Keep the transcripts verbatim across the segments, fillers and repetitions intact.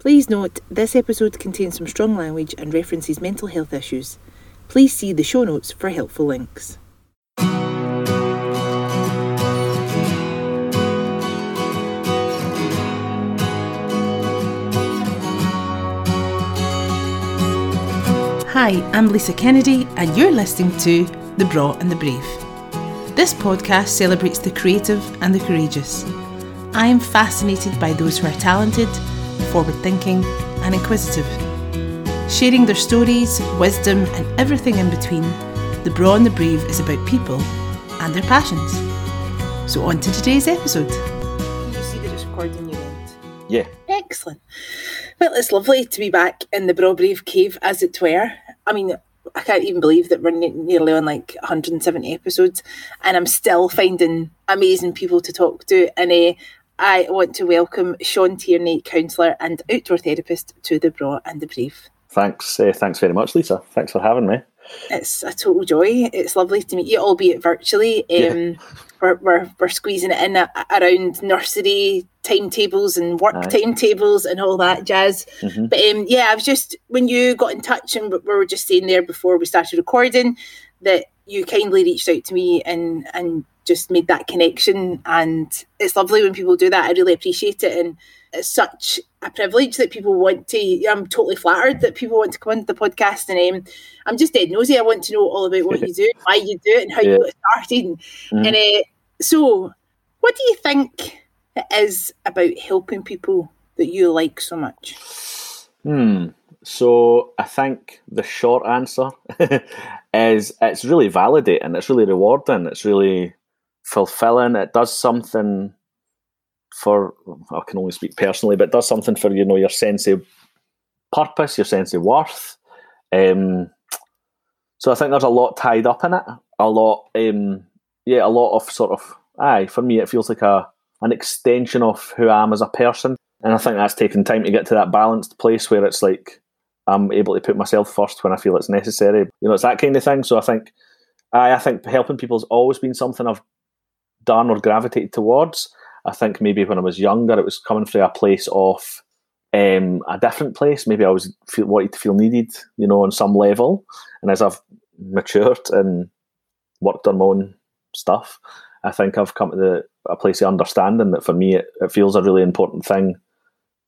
Please note, this episode contains some strong language and references mental health issues. Please see the show notes for helpful links. Hi, I'm Lisa Kennedy and you're listening to The Braw and the Brave. This podcast celebrates the creative and the courageous. I am fascinated by those who are talented, forward-thinking and inquisitive. Sharing their stories, wisdom and everything in between, The Braw and the Brave is about people and their passions. So on to today's episode. You see the recording you went? Yeah. Excellent. Well, it's lovely to be back in the Braw Brave cave, as it were. I mean, I can't even believe that we're ne- nearly on like one hundred seventy episodes and I'm still finding amazing people to talk to, and a uh, I want to welcome Sean Tierney, counsellor and outdoor therapist, to The Braw and the Brave. Thanks, uh, thanks very much, Lisa. Thanks for having me. It's a total joy. It's lovely to meet you, albeit virtually. Um, yeah. we're, we're we're squeezing it in a, around nursery timetables and work Aye. timetables and all that jazz. Mm-hmm. But um, yeah, I was just, when you got in touch, and we were just saying there before we started recording, that you kindly reached out to me and and. just made that connection, and it's lovely when people do that. I really appreciate it, and it's such a privilege that people want to, I'm totally flattered that people want to come into the podcast, and um, I'm just dead nosy. I want to know all about what you do, why you do it, and how yeah. you got started. Mm-hmm. And uh, so what do you think it is about helping people that you like so much? Hmm. So I think the short answer is it's really validating, it's really rewarding, it's really fulfilling. It does something for, I can only speak personally, but it does something for, you know, your sense of purpose, your sense of worth. Um, so I think there's a lot tied up in it. A lot, um, yeah, a lot of sort of, aye, for me it feels like a an extension of who I am as a person. And I think that's taken time to get to that balanced place where it's like I'm able to put myself first when I feel it's necessary. You know, it's that kind of thing. So I think, I, I think helping people has always been something I've done or gravitated towards. I think maybe when I was younger, it was coming from a place of um, a different place. Maybe I was feel, wanted to feel needed, you know, on some level. And as I've matured and worked on my own stuff, I think I've come to the, a place of understanding that for me, it, it feels a really important thing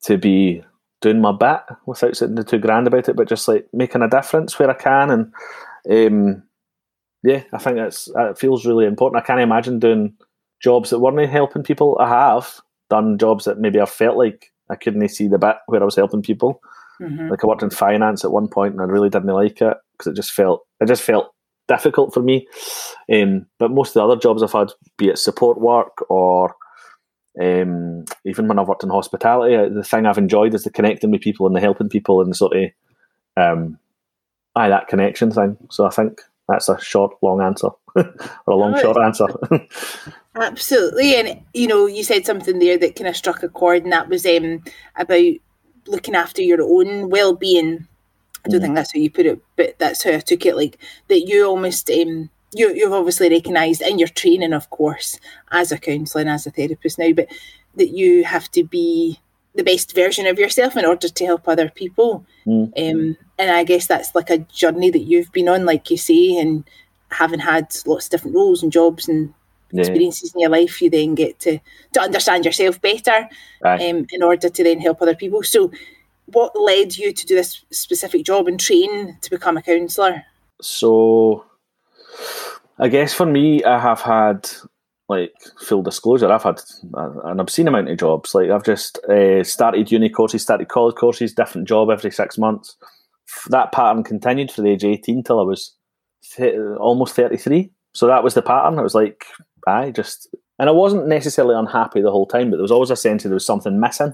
to be doing my bit without sitting too grand about it, but just like making a difference where I can. And um, yeah, I think that's, it feels really important. I can't imagine doing jobs that weren't helping people. I have done jobs that maybe I felt like I couldn't see the bit where I was helping people. Mm-hmm. Like I worked in finance at one point and I really didn't like it because it just felt, it just felt difficult for me. Um, but most of the other jobs I've had, be it support work or Um, even when I've worked in hospitality, the thing I've enjoyed is the connecting with people and the helping people and the sort of um, aye, that connection thing. So I think that's a short, long answer or a long, oh, short answer. Absolutely. And you know, you said something there that kind of struck a chord, and that was um, about looking after your own well-being. I don't mm. think that's how you put it, but that's how I took it. Like that, you almost. Um, You, you've obviously recognised in your training, of course, as a counsellor and as a therapist now, but that you have to be the best version of yourself in order to help other people. Mm-hmm. Um, and I guess that's like a journey that you've been on, like you say, and having had lots of different roles and jobs and yeah. experiences in your life, you then get to, to understand yourself better um, in order to then help other people. So what led you to do this specific job and train to become a counsellor? So... I guess for me, I have had, like, full disclosure, I've had an obscene amount of jobs. Like, I've just uh, started uni courses, started college courses, different job every six months. That pattern continued for the age eighteen till I was th- almost thirty-three. So that was the pattern. It was like, I just... And I wasn't necessarily unhappy the whole time, but there was always a sense that there was something missing.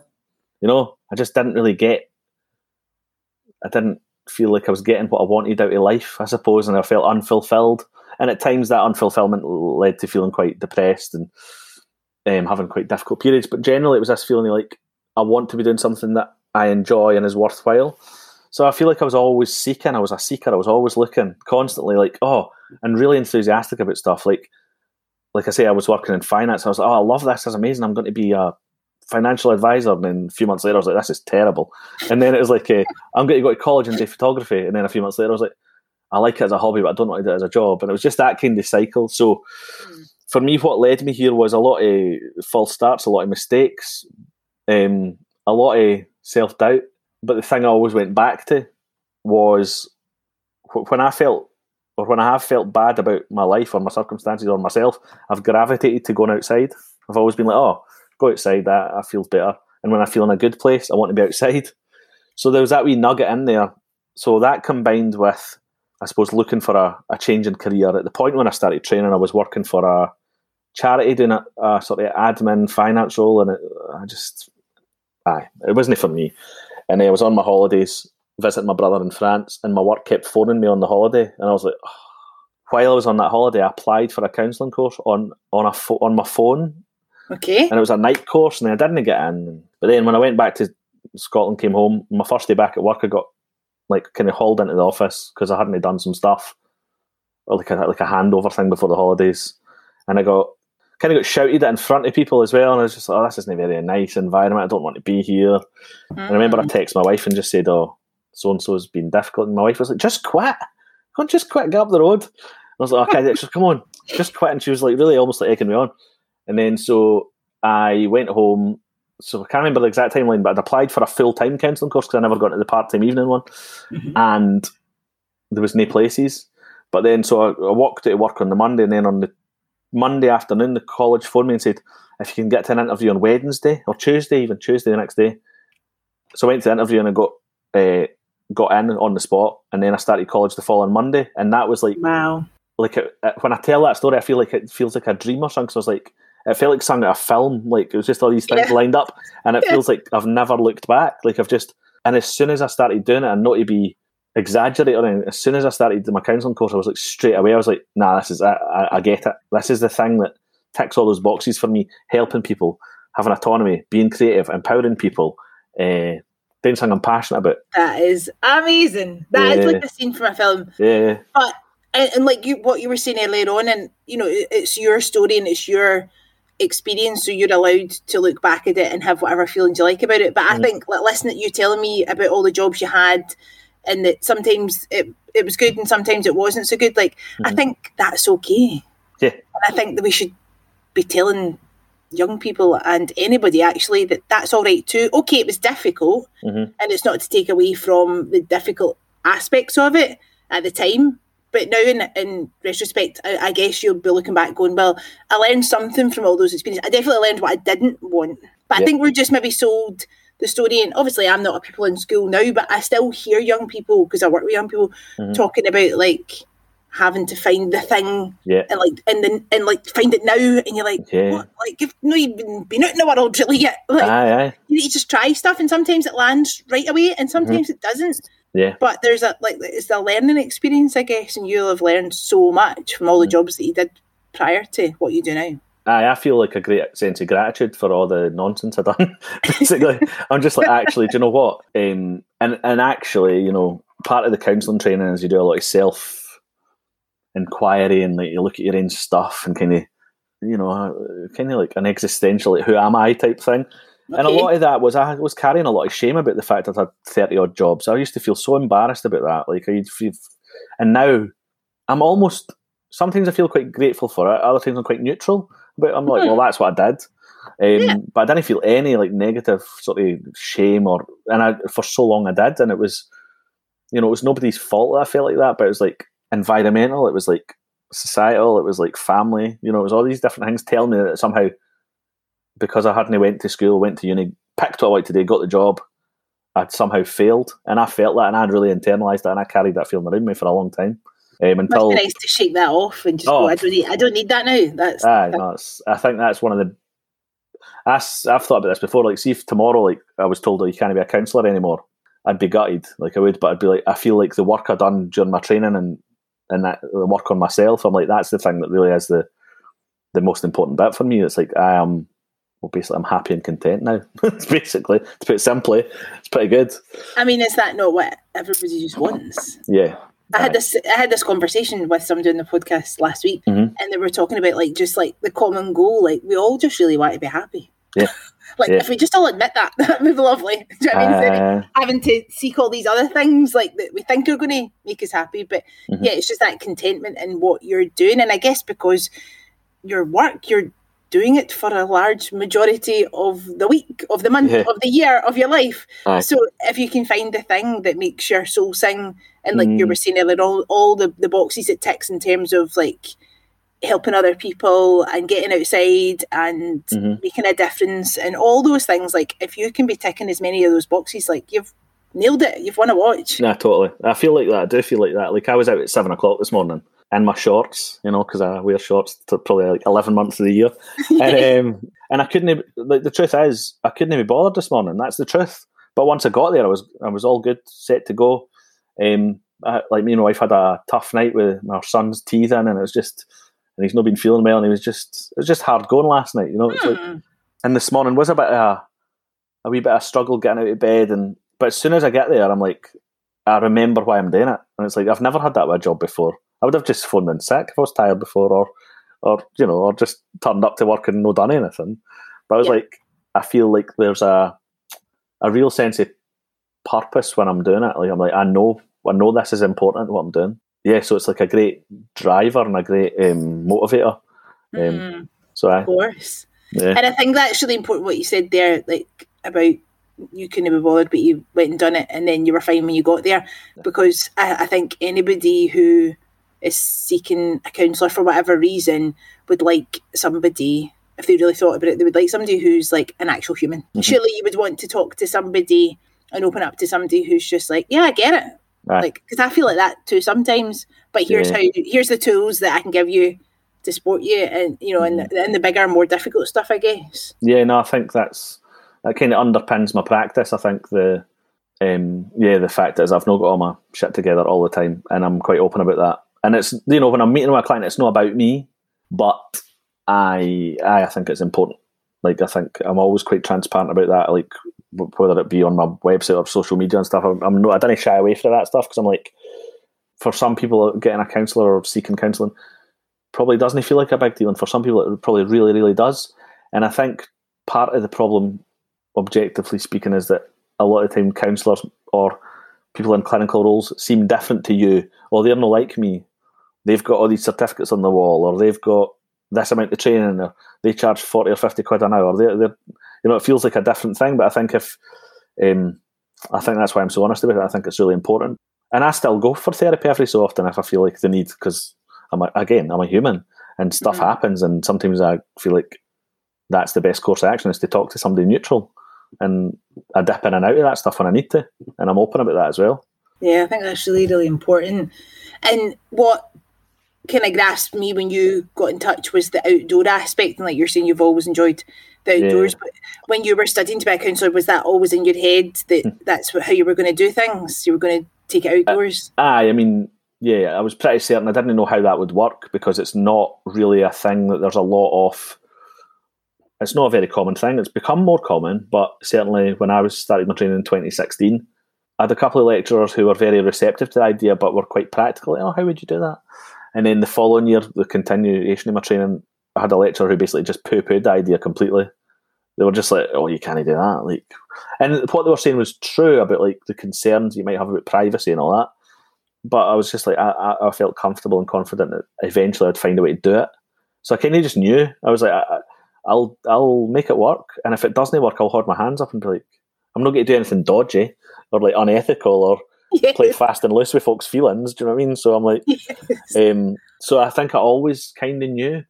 You know, I just didn't really get... I didn't feel like I was getting what I wanted out of life, I suppose, and I felt unfulfilled. And at times that unfulfillment led to feeling quite depressed and um, having quite difficult periods. But generally it was this feeling like I want to be doing something that I enjoy and is worthwhile. So I feel like I was always seeking. I was a seeker. I was always looking constantly, like, oh, and really enthusiastic about stuff. Like like I say, I was working in finance. I was like, oh, I love this. This is amazing. I'm going to be a financial advisor, and then a few months later I was like, this is terrible. And then it was like, uh, I'm going to go to college and do photography, and then a few months later I was like, I like it as a hobby, but I don't want to do it as a job. And it was just that kind of cycle. So mm. for me, what led me here was a lot of false starts, a lot of mistakes, um, a lot of self-doubt. But the thing I always went back to was when I felt, or when I have felt bad about my life or my circumstances or myself, I've gravitated to going outside. I've always been like, oh, go outside, that I feel better. And when I feel in a good place, I want to be outside. So there was that wee nugget in there. So that combined with, I suppose, looking for a, a change in career. At the point when I started training, I was working for a charity, doing a, a sort of admin finance role, and it, I just, aye, it wasn't for me. And I was on my holidays, visiting my brother in France, and my work kept phoning me on the holiday, and I was like, oh. While I was on that holiday, I applied for a counselling course on on a fo- on my phone. Okay. And it was a night course, and I didn't get in. But then when I went back to Scotland, came home, my first day back at work, I got like kind of hauled into the office because I hadn't done some stuff, or like a, like a handover thing before the holidays, and I got kind of got shouted at in front of people as well, and I was just like, oh, this isn't a very nice environment, I don't want to be here. Mm. And I remember I texted my wife and just said, oh, so-and-so's been difficult, and my wife was like, just quit, come on, just quit, get up the road. And I was like, okay, come on, just quit. And she was like, really almost like egging me on. And then so I went home, so I can't remember the exact timeline, but I'd applied for a full-time counselling course because I never got into the part-time evening one, mm-hmm. and there was no places. But then so I, I walked to work on the Monday, and then on the Monday afternoon the college phoned me and said, if you can get to an interview on Wednesday or Tuesday, even Tuesday the next day. So I went to the interview and I got uh, got in on the spot, and then I started college the following Monday, and that was like, wow. Like it, it, when I tell that story, I feel like it feels like a dream or something, because I was like, it felt like something out of a film, like it was just all these things yeah. lined up, and it yeah. feels like I've never looked back. Like I've just, and as soon as I started doing it, and not to be exaggerating, as soon as I started my counselling course, I was like, straight away, I was like, nah, this is, I, I, I get it. This is the thing that ticks all those boxes for me: helping people, having autonomy, being creative, empowering people, uh, doing something I'm passionate about. That is amazing. That yeah. is like the scene from a film. Yeah. But, and, and like you, what you were saying earlier on, and you know, it, it's your story and it's your experience, so you're allowed to look back at it and have whatever feelings you like about it. But I mm. think, like, listening to you telling me about all the jobs you had, and that sometimes it, it was good and sometimes it wasn't so good, like mm. I think that's okay. Yeah. And I think that we should be telling young people and anybody actually that that's all right too. Okay, it was difficult, mm-hmm. and it's not to take away from the difficult aspects of it at the time. But now, in, in retrospect, I, I guess you'll be looking back going, well, I learned something from all those experiences. I definitely learned what I didn't want. But I yep. think we're just maybe sold the story. And obviously, I'm not a pupil in school now, but I still hear young people, because I work with young people, mm-hmm. talking about, like, having to find the thing yeah. and, like, and then and like find it now. And you're like, yeah. what? Like, you've not even been out in the world really yet. Like, aye, aye. You need to just try stuff, and sometimes it lands right away and sometimes mm-hmm. it doesn't. Yeah, but there's a like it's a learning experience, I guess, and you'll have learned so much from all the jobs that you did prior to what you do now. Aye, I feel like a great sense of gratitude for all the nonsense I've done. Basically, I'm just like, actually, do you know what? Um, and and actually, you know, part of the counselling training is you do a lot of self inquiry, and like you look at your own stuff and kind of, you know, kind of like an existential, like, who am I type thing. Okay. And a lot of that was, I was carrying a lot of shame about the fact that I'd had thirty-odd jobs. I used to feel so embarrassed about that. Like, I, and now I'm almost, sometimes I feel quite grateful for it, other times I'm quite neutral. But I'm like, mm. well, that's what I did. Um, yeah. But I didn't feel any, like, negative sort of shame, or, and I, for so long I did. And it was, you know, it was nobody's fault that I felt like that, but it was, like, environmental, it was, like, societal, it was, like, family. You know, it was all these different things telling me that somehow, because I hadn't went to school, went to uni, picked what I like today, got the job, I'd somehow failed. And I felt that, and I'd really internalised that, and I carried that feeling around me for a long time. Um, until, it must be nice to shake that off and just oh, go, I don't, need, I don't need that now. That's, aye, that. No, it's, I think that's one of the... I, I've thought about this before. Like, see if tomorrow, like, I was told, oh, you can't be a counsellor anymore, I'd be gutted. Like, I would, but I'd be like, I feel like the work I've done during my training and, and that, the work on myself, I'm like, that's the thing that really is the the most important bit for me. It's like, I am... Well, basically, I'm happy and content now. Basically, to put it simply, it's pretty good. I mean, is that not what everybody just wants? Yeah. I had this. I had this conversation with somebody on the podcast last week, mm-hmm. and they were talking about, like, just like the common goal. Like, we all just really want to be happy. Yeah. Like, yeah. if we just all admit that, that would be lovely. Do you know what I mean? Instead of having to seek all these other things like that we think are going to make us happy. But mm-hmm. yeah, it's just that contentment in what you're doing. And I guess because your work, you're doing it for a large majority of the week, of the month, yeah. of the year, of your life. Aye. So if you can find the thing that makes your soul sing, and like mm. you were saying earlier, all, all the, the boxes it ticks in terms of like helping other people and getting outside and mm-hmm. making a difference and all those things, like if you can be ticking as many of those boxes, like you've nailed it, you've won a watch. Nah, totally. I feel like that. I do feel like that. Like I was out at seven o'clock this morning in my shorts, you know, because I wear shorts to probably like eleven months of the year. And um, and I couldn't, like, the truth is, I couldn't even be bothered this morning. That's the truth. But once I got there, I was I was all good, set to go. Um, I, like me and my wife had a tough night with my son's teeth in, and it was just, and he's not been feeling well, and he was just, it was just hard going last night, you know. It's mm. like, and this morning was a bit of a, a wee bit of struggle getting out of bed, and but as soon as I get there, I'm like, I remember why I'm doing it, and it's like I've never had that with a job before. I would have just phoned in sick if I was tired before, or, or you know, or just turned up to work and no done anything. But I was yeah. like, I feel like there's a a real sense of purpose when I'm doing it. Like I'm like, I know, I know this is important what I'm doing. Yeah, so it's like a great driver and a great um, motivator. Um, mm-hmm. So I, of course, yeah. and I think that's really important what you said there, like about. You couldn't be bothered, but you went and done it, and then you were fine when you got there. Because I, I think anybody who is seeking a counsellor for whatever reason would like somebody, if they really thought about it, they would like somebody who's like an actual human. Mm-hmm. Surely you would want to talk to somebody and open up to somebody who's just like, yeah, I get it. Right. Like, because I feel like that too sometimes. But here's yeah. how, here's the tools that I can give you to support you, and you know, and and the bigger, more difficult stuff, I guess. Yeah, no, I think that's. That kind of underpins my practice. I think the, um, yeah, the fact is I've not got all my shit together all the time, and I'm quite open about that. And it's, you know, when I'm meeting with a client, it's not about me, but I, I think it's important. Like I think I'm always quite transparent about that. Like whether it be on my website or social media and stuff, I'm, I'm not. I don't shy away from that stuff because I'm like, for some people, getting a counsellor or seeking counselling probably doesn't feel like a big deal, and for some people, it probably really, really does. And I think part of the problem, objectively speaking, is that a lot of the time counsellors or people in clinical roles seem different to you, or they're not like me, they've got all these certificates on the wall, or they've got this amount of training, or they charge forty or fifty quid an hour. They're, they're, you know, it feels like a different thing. But I think if um, I think that's why I'm so honest about it. I think it's really important, and I still go for therapy every so often if I feel like the need, because I'm a, again I'm a human and stuff mm-hmm. happens, and sometimes I feel like that's the best course of action is to talk to somebody neutral. And I dip in and out of that stuff when I need to, and I'm open about that as well. Yeah, I think that's really, really important. And what kind of grasped me when you got in touch was the outdoor aspect, and like you're saying, you've always enjoyed the outdoors. Yeah. But when you were studying to be a counsellor, was that always in your head that that's how you were going to do things? You were going to take it outdoors? Uh, aye, I mean, yeah, I was pretty certain. I didn't know how that would work because it's not really a thing that there's a lot of. It's not a very common thing. It's become more common, but certainly when I was started my training in twenty sixteen, I had a couple of lecturers who were very receptive to the idea, but were quite practical. Oh, how would you do that? And then the following year, the continuation of my training, I had a lecturer who basically just poo-pooed the idea completely. They were just like, oh, you can't do that. Like, and what they were saying was true about like the concerns you might have about privacy and all that. But I was just like, I, I felt comfortable and confident that eventually I'd find a way to do it. So I kind of just knew. I was like, I, I'll I'll make it work, and if it doesn't work, I'll hold my hands up and be like, I'm not going to do anything dodgy or like unethical or yes. play fast and loose with folks' feelings. Do you know what I mean? So I'm like, yes. um, so I think I always kind of knew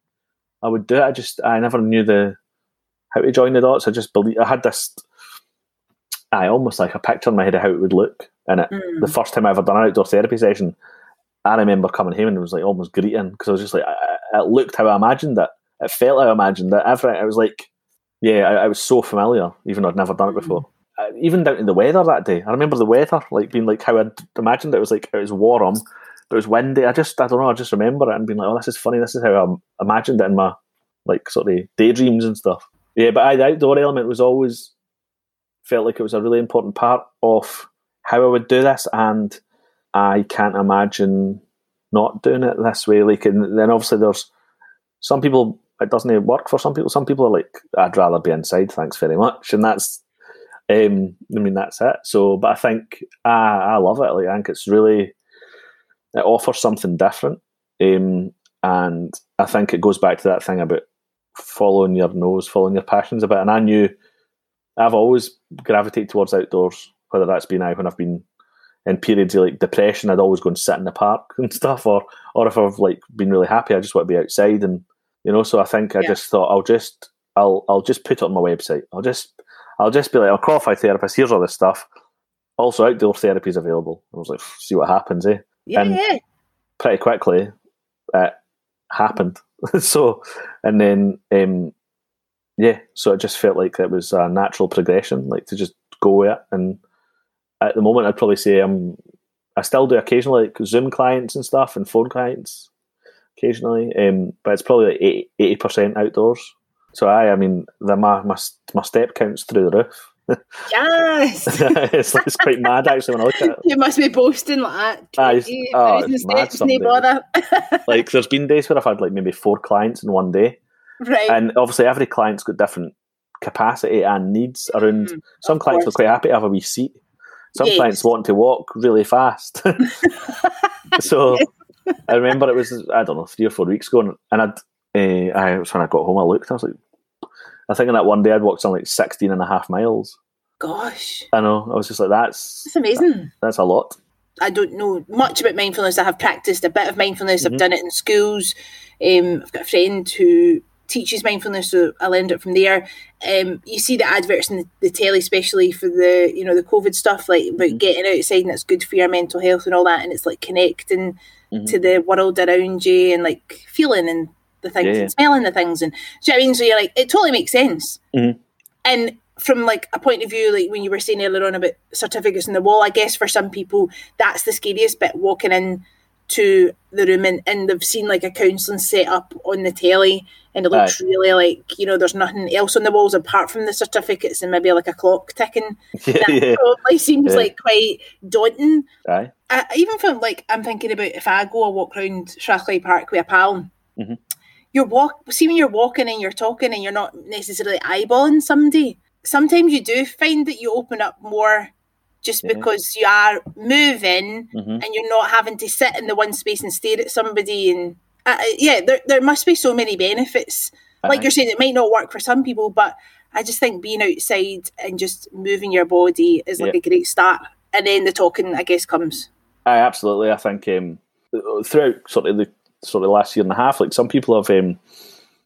I would do it. I just I never knew the how to join the dots. I just believe I had this. I almost like a picture in my head of how it would look, and it, mm. the first time I ever done an outdoor therapy session, I remember coming home and it was like almost greeting because I was just like, I, it looked how I imagined it. It felt how I imagined it. Everything, it was like, yeah, I, I was so familiar, even though I'd never done it before. Mm-hmm. I, even down to the weather that day. I remember the weather, like being like how I'd imagined it. It was like, it was warm, but it was windy. I just, I don't know, I just remember it and being like, oh, this is funny. This is how I imagined it in my like sort of daydreams and stuff. Yeah, but I, the outdoor element was always, felt like it was a really important part of how I would do this. And I can't imagine not doing it this way. Like, and then obviously there's some people it doesn't work for some people. Some people are like, I'd rather be inside, thanks very much. And that's, um, I mean, that's it. So, but I think I, I love it. Like, I think it's really, it offers something different. Um, and I think it goes back to that thing about following your nose, following your passions a bit. And I knew I've always gravitated towards outdoors, whether that's been now when I've been in periods of like depression, I'd always go and sit in the park and stuff, or or if I've like been really happy, I just want to be outside. And you know, so I think I yeah. just thought I'll just I'll I'll just put it on my website. I'll just I'll just be like, I'll qualify therapist, here's all this stuff. Also, outdoor therapy is available. I was like, see what happens, eh? Yeah, and yeah. pretty quickly it happened. so and then um yeah, so it just felt like it was a natural progression, like to just go with it. And at the moment, I'd probably say I'm, I still do occasionally like Zoom clients and stuff and phone clients occasionally, um, but it's probably like eighty percent outdoors. So I, I mean, the, my, my my step count's through the roof. Yes, it's, it's quite mad actually when I look at it. You must be boasting like that. Ah, oh, it's mad someday. Like there's been days where I've had like maybe four clients in one day. Right. And obviously every client's got different capacity and needs around. Mm, some clients course. Were quite happy to have a wee seat. Some yes. clients want to walk really fast. So I remember it was, I don't know, three or four weeks ago, and, and I'd, uh, I was when I got home, I looked, I was like, I think in that one day I'd walked something like sixteen and a half miles. Gosh. I know. I was just like, that's... That's amazing. That, that's a lot. I don't know much about mindfulness. I have practiced a bit of mindfulness. Mm-hmm. I've done it in schools. Um, I've got a friend who teaches mindfulness, so I learned it from there. Um, you see the adverts in the, the telly, especially for the, you know, the COVID stuff, like about mm-hmm. getting outside and it's good for your mental health and all that, and it's like connecting mm-hmm. to the world around you and like feeling and the things yeah. and smelling the things, and do you know what I mean? So you're like, it totally makes sense. Mm-hmm. And from like a point of view, like when you were saying earlier on about certificates on the wall, I guess for some people that's the scariest bit, walking in to the room and, and they've seen like a counselling set up on the telly and it looks aye. Really like, you know, there's nothing else on the walls apart from the certificates and maybe like a clock ticking. Yeah, that yeah. probably seems yeah. like quite daunting. Aye. I, I even feel like I'm thinking about if I go a walk around Strathclyde Park with a pal, mm-hmm. you're walk, see when you're walking and you're talking and you're not necessarily eyeballing somebody, sometimes you do find that you open up more just yeah. because you are moving mm-hmm. and you're not having to sit in the one space and stare at somebody. And uh, yeah, there there must be so many benefits. Aye. Like you're saying, it might not work for some people, but I just think being outside and just moving your body is like yeah. a great start. And then the talking, I guess, comes. Aye, absolutely. I think um, throughout sort of the sort of last year and a half, like some people have um,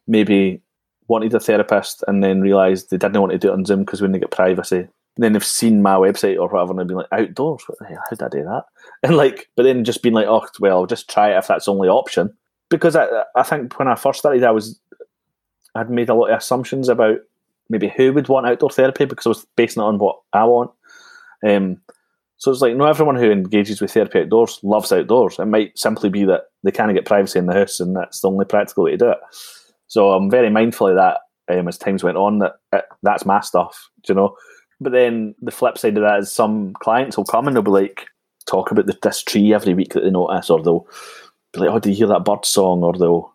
maybe wanted a therapist and then realised they didn't want to do it on Zoom because when they get privacy. And then they've seen my website or whatever and they've been like, outdoors? What the hell? How did I do that? And like, but then just being like, oh, well, I'll just try it if that's the only option. Because I, I think when I first started, I was, I'd made a lot of assumptions about maybe who would want outdoor therapy because I was basing it on what I want. Um, so it's like, no, everyone who engages with therapy outdoors loves outdoors. It might simply be that they can't get privacy in the house and that's the only practical way to do it. So I'm very mindful of that um, as times went on, that uh, that's my stuff, do you know? But then the flip side of that is some clients will come and they'll be like, talk about the, this tree every week that they notice, or they'll be like, oh, do you hear that bird song? Or they'll,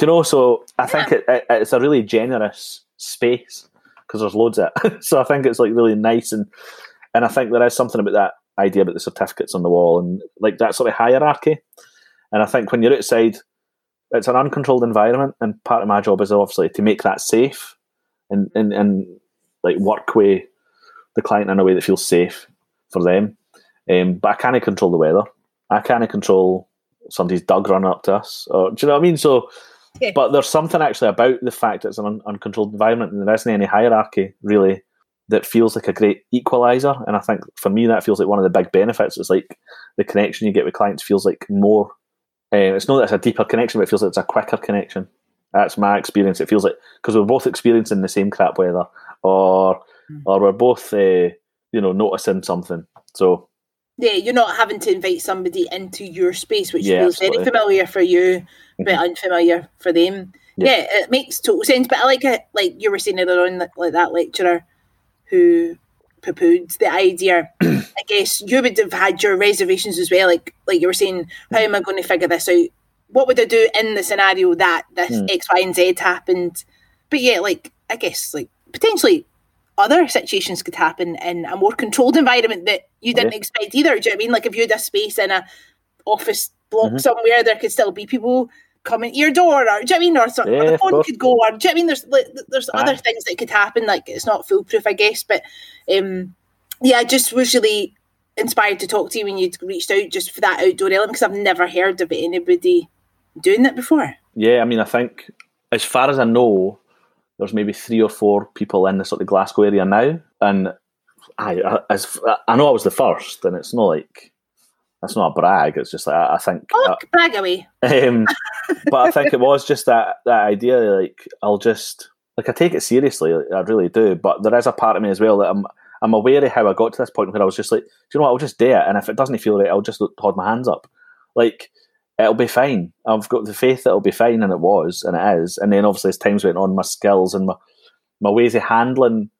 you know, so I yeah. think it, it, it's a really generous space because there's loads of it. So I think it's like really nice. And, and I think there is something about that idea about the certificates on the wall and like that sort of hierarchy. And I think when you're outside, it's an uncontrolled environment. And part of my job is obviously to make that safe and, and, and like work with the client in a way that feels safe for them. Um, but I can't control the weather. I can't control somebody's dog running up to us. Or, do you know what I mean? So, yeah. But there's something actually about the fact that it's an un- uncontrolled environment and there isn't any hierarchy, really, that feels like a great equaliser. And I think, for me, that feels like one of the big benefits. It's like the connection you get with clients feels like more... Uh, it's not that it's a deeper connection, but it feels like it's a quicker connection. That's my experience. It feels like... Because we're both experiencing the same crap weather. Or... Or we're both, uh, you know, noticing something. So yeah, you're not having to invite somebody into your space, which yeah, feels absolutely. Very familiar for you, but mm-hmm. unfamiliar for them. Yeah. yeah, it makes total sense. But I like it, like you were saying earlier on, like, like that lecturer who poo-pooed the idea. I guess you would have had your reservations as well. Like, like you were saying, how am I going to figure this out? what would I do in the scenario that this mm. X, Y, and Z happened? But yeah, like, I guess, like, potentially other situations could happen in a more controlled environment that you didn't yeah. expect either. Do you know what I mean? Like, if you had a space in a office block mm-hmm. somewhere, there could still be people coming to your door, or do you know what I mean? Or, sort of, yeah, or the phone could go, or do you know what I mean? There's like, there's ah. other things that could happen. Like, it's not foolproof, I guess. But um, yeah, I just was really inspired to talk to you when you'd reached out just for that outdoor element, because I've never heard of anybody doing that before. Yeah, I mean, I think as far as I know, there's maybe three or four people in the sort of Glasgow area now, and I, I, as, I know I was the first, and it's not like that's not a brag. It's just like I, I think oh, I, brag away. Um, but I think it was just that that idea. Like I'll just like I take it seriously. Like, I really do. But there is a part of me as well that I'm I'm aware of how I got to this point where I was just like, do you know what? I'll just do it, and if it doesn't feel right, I'll just hold my hands up, like. It'll be fine. I've got the faith that it'll be fine, and it was, and it is. And then obviously as times went on, my skills and my, my ways of handling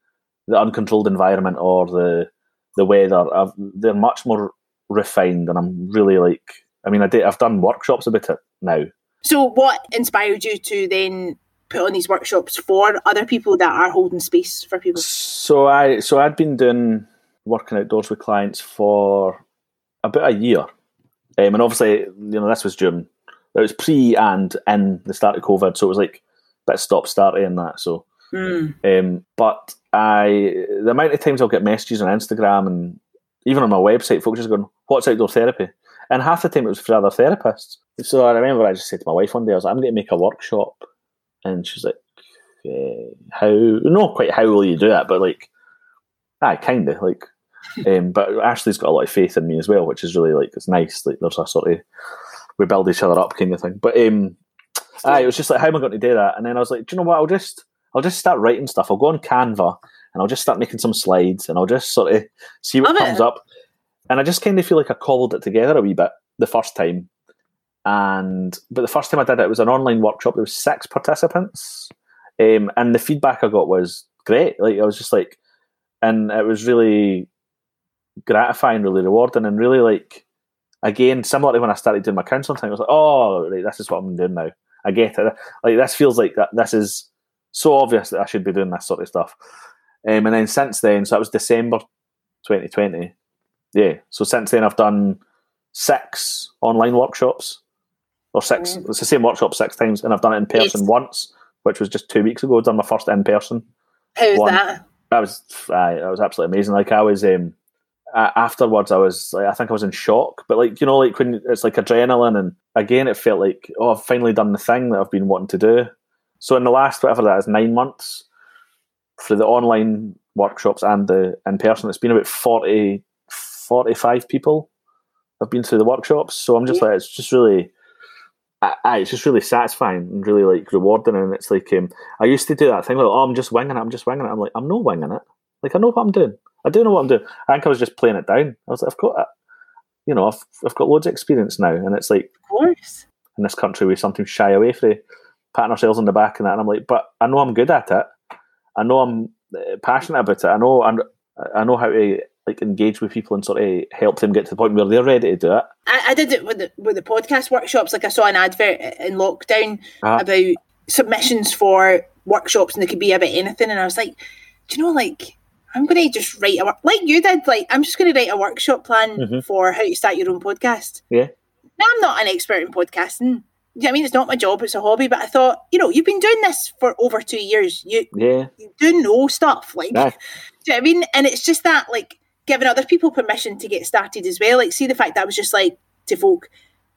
the uncontrolled environment or the the weather, I've, they're much more refined, and I'm really like, I mean, I did, I've done workshops about it now. So what inspired you to then put on these workshops for other people that are holding space for people? So, I, so I'd been doing working outdoors with clients for about a year. Um, and obviously, you know, this was June. It was pre and in the start of COVID, so it was like a bit stop starting and that. So, mm. um, but I the amount of times I'll get messages on Instagram and even on my website, folks just going, "What's outdoor therapy?" And half the time it was for other therapists. So I remember I just said to my wife one day, "I was like, I'm going to make a workshop," and she's like, eh, "How? Not quite. How will you do that?" But like, ah, kind of like. Um, but Ashley's got a lot of faith in me as well, which is really like it's nice. Like there's a sort of we build each other up kind of thing. But um, I it was just like, how am I going to do that? And then I was like, do you know what? I'll just I'll just start writing stuff. I'll go on Canva and I'll just start making some slides and I'll just sort of see what comes up. And I just kind of feel like I cobbled it together a wee bit the first time. And but the first time I did it, it was an online workshop. There was six participants, um, and the feedback I got was great. Like I was just like, and it was really gratifying, really rewarding, and really like again similar to when I started doing my counselling thing. I was like, oh right, this is what I'm doing now, I get it, like this feels like that, this is so obvious that I should be doing this sort of stuff. Um, and then since then, so that was December twenty twenty, yeah, so since then I've done six online workshops or six mm. it's the same workshop six times, and I've done it in person it's- once, which was just two weeks ago. I've done my first in person. How's that? That was uh, that was absolutely amazing. Like I was um Uh, afterwards I was like, I think I was in shock, but like, you know, like when it's like adrenaline, and again it felt like, oh, I've finally done the thing that I've been wanting to do. So in the last whatever that is, nine months, through the online workshops and the in person, it's been about forty, forty-five people have been through the workshops. So I'm just yeah. like, it's just really I, I, it's just really satisfying and really like rewarding. And it's like um, I used to do that thing like, oh, I'm just winging it, I'm just winging it. I'm like, I'm not winging it, like I know what I'm doing. I do know what I'm doing. I think I was just playing it down. I was like, I've got, uh, you know, I've I've got loads of experience now, and it's like, of course, in this country we sometimes shy away from patting ourselves on the back and that. And I'm like, but I know I'm good at it. I know I'm passionate about it. I know I'm, I know how to like engage with people and sort of help them get to the point where they're ready to do it. I, I did it with the, with the podcast workshops. Like I saw an advert in lockdown uh-huh. about submissions for workshops, and they could be about anything. And I was like, do you know, like, I'm going to just write a work like you did. Like I'm just going to write a workshop plan mm-hmm. for how to start your own podcast. Yeah. Now I'm not an expert in podcasting. You know what I mean, it's not my job; it's a hobby. But I thought, you know, you've been doing this for over two years. You, yeah. you do know stuff, like yeah. do you know what I mean? And it's just that, like, giving other people permission to get started as well. Like, see the fact that I was just like to folk,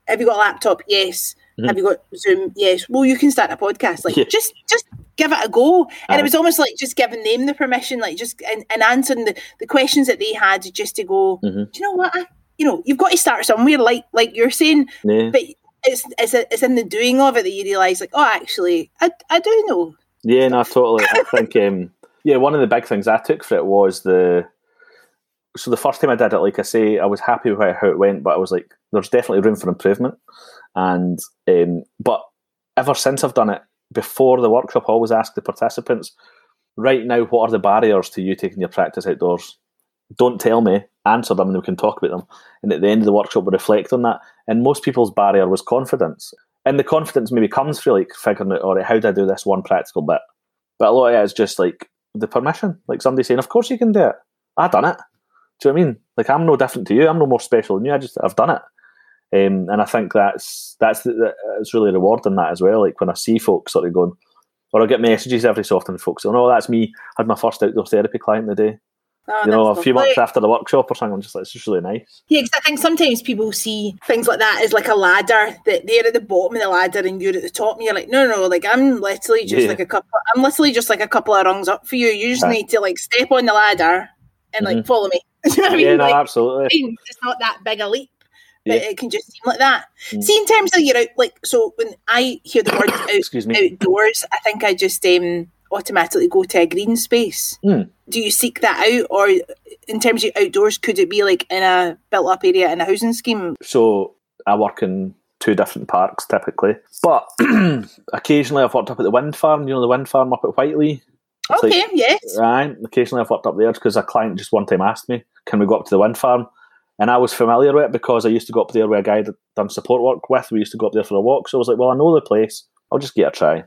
have you got a laptop? Yes. Mm-hmm. Have you got Zoom? Yes. Well, you can start a podcast. Like, yeah. just, just give it a go. And right. it was almost like just giving them the permission, like just and, and answering the, the questions that they had, just to go. Mm-hmm. Do you know what? I, you know, you've got to start somewhere, like like you're saying. Yeah. But it's it's a, it's in the doing of it that you realise, like, oh, actually, I I do know. Yeah, no, totally. I think um, yeah, one of the big things I took for it was the. So the first time I did it, like I say, I was happy with how it went, but I was like, there's definitely room for improvement. And um, but ever since I've done it, before the workshop, I always ask the participants, right now, what are the barriers to you taking your practice outdoors? Don't tell me, answer them, and we can talk about them. And at the end of the workshop, we reflect on that. And most people's barrier was confidence. And the confidence maybe comes through like figuring out, all right, how do I do this one practical bit? But a lot of it is just like the permission, like somebody saying, of course you can do it. I've done it. Do you know what I mean? Like, I'm no different to you. I'm no more special than you. I just, I've done it. Um, and I think that's, that's, the, the, it's really rewarding that as well. Like when I see folks sort of going, or I get messages every so often, folks saying, oh, that's me. I had my first outdoor therapy client today. Oh, you know, a few months after the workshop or something, I'm just like, it's just really nice. Yeah, because I think sometimes people see things like that as like a ladder, that they're at the bottom of the ladder and you're at the top, and you're like, no, no, like I'm literally just yeah. like a couple, I'm literally just like a couple of rungs up for you. You just right. need to like step on the ladder and like mm-hmm. follow me. You know what I mean? Yeah, no, like, absolutely. It's not that big a leap, but yeah. it can just seem like that. Mm. See, in terms of you're out, like, so when I hear the word out, Excuse me. outdoors, I think I just um. automatically go to a green space. Mm. Do you seek that out, or in terms of outdoors, could it be like in a built-up area in a housing scheme? So I work in two different parks typically, but occasionally I've worked up at the wind farm. You know the wind farm up at Whiteley? It's okay, like, yes. Right. Occasionally I've worked up there because a client just one time asked me, can we go up to the wind farm? And I was familiar with it because I used to go up there with a guy that done support work with. We used to go up there for a walk. So I was like, well, I know the place. I'll just get a try.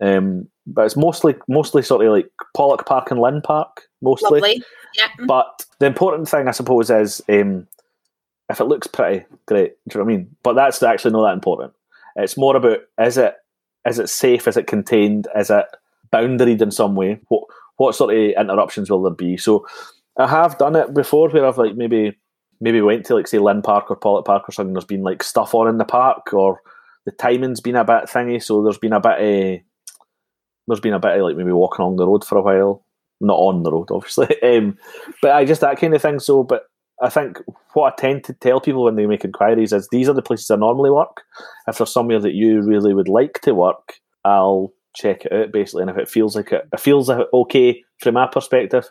Um, but it's mostly mostly sort of like Pollock Park and Lynn Park, mostly. Lovely. Yeah. But the important thing, I suppose, is um, if it looks pretty, great. Do you know what I mean? But that's actually not that important. It's more about, is it is it safe? Is it contained? Is it boundaried in some way? What what sort of interruptions will there be? So I have done it before where I've like maybe maybe went to like say Lynn Park or Pollock Park or something. There's been like stuff on in the park, or the timing's been a bit thingy, so there's been a bit of... There's been a bit of like maybe walking along the road for a while, not on the road, obviously. Um, but I just that kind of thing. So, but I think what I tend to tell people when they make inquiries is these are the places I normally work. If there's somewhere that you really would like to work, I'll check it out basically. And if it feels like it, it feels like okay from my perspective,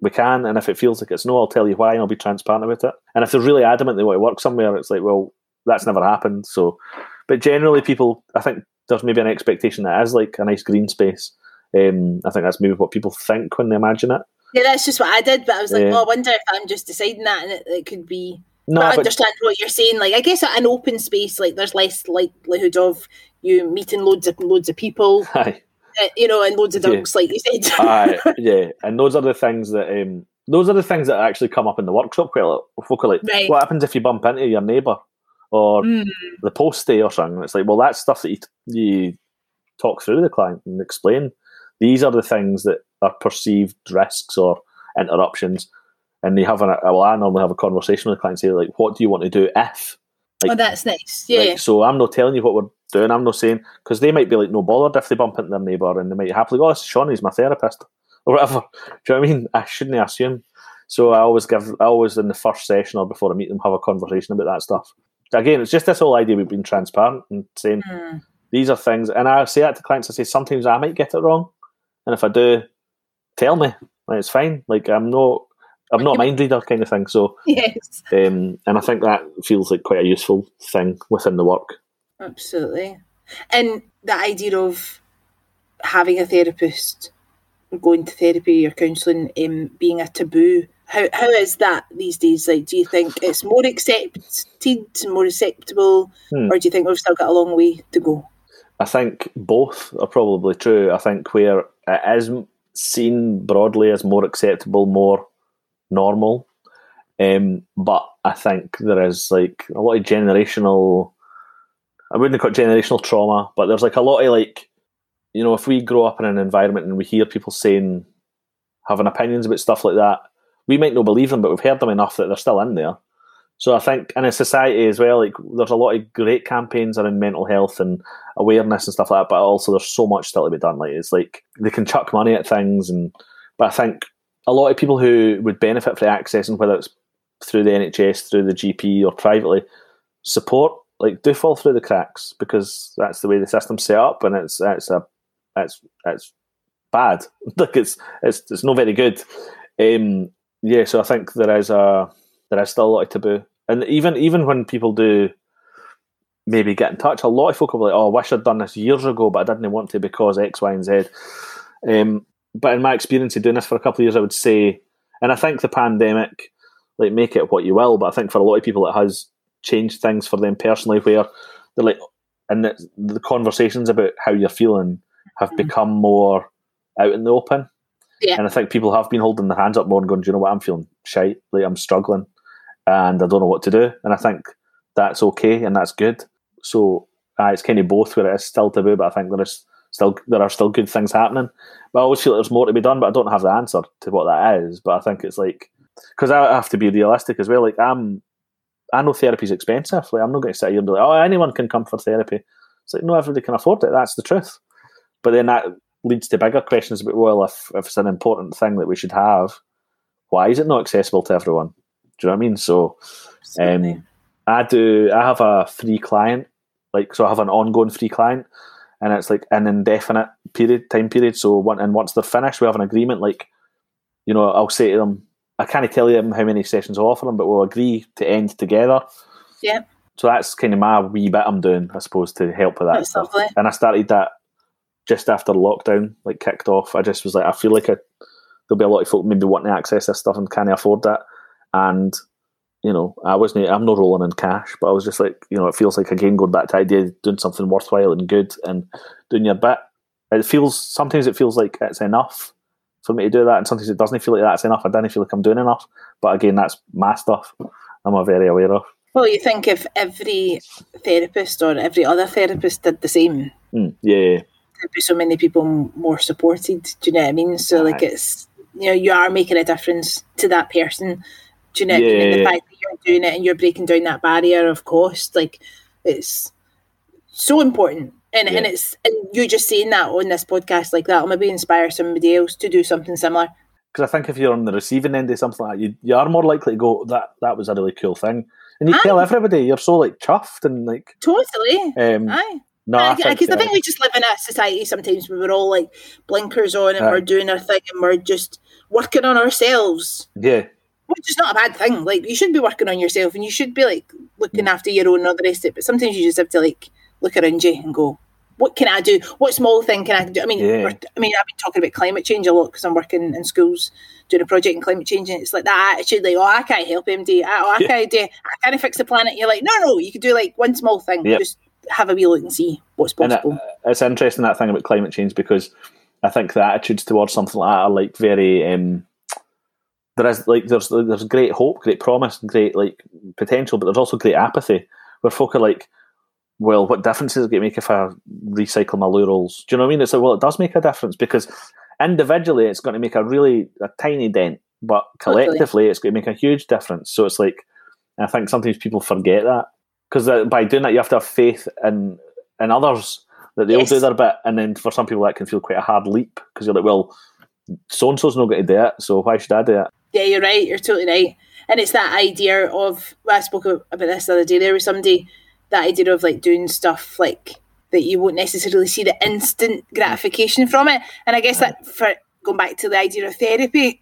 we can. And if it feels like it's no, I'll tell you why, and I'll be transparent about it. And if they're really adamant they want to work somewhere, it's like, well, that's never happened. So, but generally, people, I think. There's maybe an expectation that it is like a nice green space. Um, I think that's maybe what people think when they imagine it. Yeah, that's just what I did. But I was like, yeah. oh, I wonder if I'm just deciding that, and it, it could be. No, but I but understand what you're saying. Like, I guess at an open space, like there's less likelihood of you meeting loads of loads of people. Aye. Uh, you know, and loads of dogs, yeah. like you said. Aye, yeah, and those are the things that um, those are the things that actually come up in the workshop quite a lot. Folk are like, right. what happens if you bump into your neighbour? Or mm. the post day or something. It's like, well, that's stuff that you, you talk through the client and explain. These are the things that are perceived risks or interruptions. And they have an, well, I normally have a conversation with the client and say, like, what do you want to do if? Like, oh, that's nice. Yeah. Like, so I'm not telling you what we're doing. I'm not saying, because they might be like, no bothered if they bump into their neighbour, and they might happily go, oh, Sean, he's my therapist or whatever. Do you know what I mean? I shouldn't assume. So I always give, I always in the first session or before I meet them, have a conversation about that stuff. Again, it's just this whole idea we've been transparent and saying mm. these are things. And I say that to clients, I say sometimes I might get it wrong, and if I do, tell me. Like, it's fine. Like I'm not, I'm not a mind reader kind of thing. So yes, um, and I think that feels like quite a useful thing within the work. Absolutely, and the idea of having a therapist, going to therapy or counselling, um, being a taboo. How how is that these days? Like, do you think it's more accepted, more acceptable, hmm. or do you think we've still got a long way to go? I think both are probably true. I think where it is seen broadly as more acceptable, more normal, um, but I think there is like a lot of generational. I wouldn't call it generational trauma, but there's like a lot of like, you know, if we grow up in an environment and we hear people saying, having opinions about stuff like that. We might not believe them, but we've heard them enough that they're still in there. So I think, and in society as well, like there's a lot of great campaigns around mental health and awareness and stuff like that, but also there's so much still to be done. Like it's like they can chuck money at things, and but I think a lot of people who would benefit from accessing, whether it's through the N H S, through the G P or privately, support, like do fall through the cracks because that's the way the system's set up, and it's it's a it's it's bad. Like it's it's it's not very good. Um Yeah, so I think there is a there is still a lot of taboo, and even even when people do maybe get in touch, a lot of folk are like, "Oh, I wish I'd done this years ago, but I didn't want to because X, Y, and Z." Um, but in my experience of doing this for a couple of years, I would say, and I think the pandemic, like, make it what you will, but I think for a lot of people, it has changed things for them personally, where they're like, and the, the conversations about how you're feeling have mm-hmm. become more out in the open. Yeah. And I think people have been holding their hands up more and going, do you know what, I'm feeling shite, like I'm struggling and I don't know what to do. And I think that's okay and that's good. So uh, it's kind of both, where it is still taboo, but I think there is still there are still good things happening. But I always feel there's more to be done, but I don't have the answer to what that is. But I think it's like, because I have to be realistic as well. Like I'm, I know therapy's expensive. Like I'm not going to sit here and be like, oh, anyone can come for therapy. It's like, no, everybody can afford it. That's the truth. But then that leads to bigger questions about, well, if, if it's an important thing that we should have, why is it not accessible to everyone? Do you know what I mean? So um, I do, I have a free client, like, so I have an ongoing free client, and it's like an indefinite period, time period. So one, and once they're finished, we have an agreement. Like, you know, I'll say to them, I can't tell them how many sessions I'll offer them, but we'll agree to end together. Yeah. So that's kind of my wee bit I'm doing, I suppose, to help with that. That's stuff. Lovely. And I started that just after lockdown, like, kicked off. I just was like, I feel like I, there'll be a lot of folk maybe wanting to access this stuff and can't afford that. And, you know, I wasn't, I'm not rolling in cash, but I was just like, you know, it feels like, again, going back to the idea of doing something worthwhile and good and doing your bit. It feels, sometimes it feels like it's enough for me to do that, and sometimes it doesn't feel like that's enough. I don't feel like I'm doing enough. But again, that's my stuff. I'm very aware of. Well, you think if every therapist or every other therapist did the same, mm, yeah, there'd be so many people more supported. Do you know what I mean? So, like, it's, you know, you are making a difference to that person. Do you know what yeah. I mean? And the fact that you're doing it and you're breaking down that barrier of cost, like, it's so important. And yeah. and it's and you just saying that on this podcast like that will maybe inspire somebody else to do something similar. Because I think if you're on the receiving end of something like that, you, you are more likely to go, that that was a really cool thing. And you Aye. Tell everybody, you're so, like, chuffed and, like... Totally. Um, Aye. No, I, I think... Because yeah. I think we just live in a society sometimes where we're all, like, blinkers on and Aye. We're doing our thing and we're just working on ourselves. Yeah. Which is not a bad thing. Like, you should be working on yourself and you should be, like, looking mm. after your own and all the rest of it. But sometimes you just have to, like... look around you and go, what can I do? What small thing can I do? I mean, yeah. I mean, I've been talking about climate change a lot because I'm working in schools doing a project in climate change, and it's like that attitude, like, oh, I can't help M D. Oh, I yeah. can't do. I can't fix the planet. You're like, no, no, you could do, like, one small thing. Yep. Just have a wee look and see what's possible. And it, it's interesting, that thing about climate change, because I think the attitudes towards something like that are, like, very. Um, there is like there's there's great hope, great promise, and great, like, potential, but there's also great apathy where folk are like, well, what difference is it going to make if I recycle my laurels? Do you know what I mean? It's like, well, it does make a difference, because individually it's going to make a really a tiny dent, but collectively Hopefully. It's going to make a huge difference. So it's like, I think sometimes people forget that, because by doing that you have to have faith in, in others that they'll yes. do their bit. And then for some people that can feel quite a hard leap, because you're like, well, so-and-so's not going to do it, so why should I do it? Yeah, you're right. You're totally right. And it's that idea of, well, I spoke about this the other day there with somebody, that idea of, like, doing stuff, like, that you won't necessarily see the instant gratification from it. And I guess that, for going back to the idea of therapy,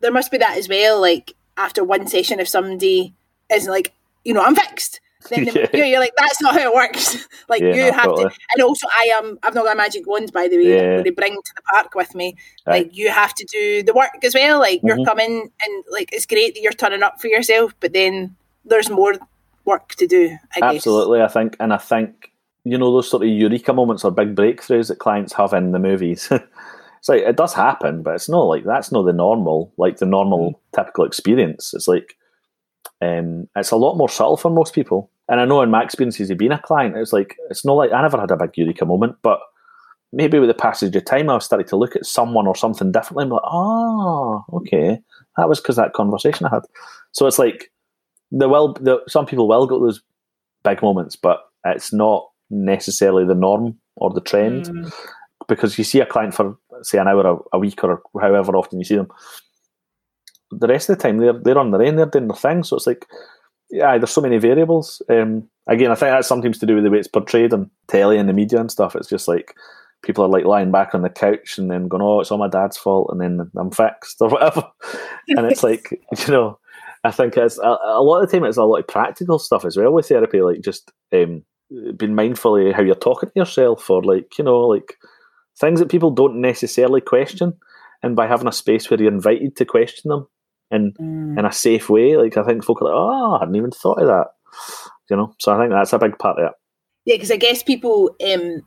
there must be that as well. Like, after one session, if somebody isn't like, you know, I'm fixed, then yeah. you know, you're like, that's not how it works. Like, yeah, you no, have totally. to. And also, I am. Um, I've not got a magic wand, by the way. Yeah. That I'm going to bring to the park with me. Right. Like, you have to do the work as well. Like, mm-hmm. you're coming, and, like, it's great that you're turning up for yourself, but then there's more work to do, I guess. Absolutely, I think. And I think, you know, those sort of eureka moments or big breakthroughs that clients have in the movies, it's like, it does happen, but it's not like, that's not the normal, like the normal mm. typical experience. It's like, um, it's a lot more subtle for most people. And I know in my experiences of being a client, it's like, it's not like, I never had a big eureka moment, but maybe with the passage of time, I've started to look at someone or something differently. I'm like, oh, okay, that was because that conversation I had. So it's like, There will there, some people will get those big moments, but it's not necessarily the norm or the trend, mm. because you see a client for, say, an hour a, a week or however often you see them. The rest of the time they're they're on their own, they're doing their thing. So it's like, yeah, there's so many variables. Um, again, I think that's sometimes to do with the way it's portrayed on telly and the media and stuff. It's just like, people are, like, lying back on the couch and then going, "Oh, it's all my dad's fault," and then I'm fixed or whatever. And it's like, you know. I think it's a, a lot of the time it's a lot of practical stuff as well with therapy, like just um, being mindful of how you're talking to yourself, or, like, you know, like things that people don't necessarily question, and by having a space where you're invited to question them in, mm. in a safe way, like, I think folk are like, oh, I hadn't even thought of that, you know. So I think that's a big part of it. Yeah, because I guess people um,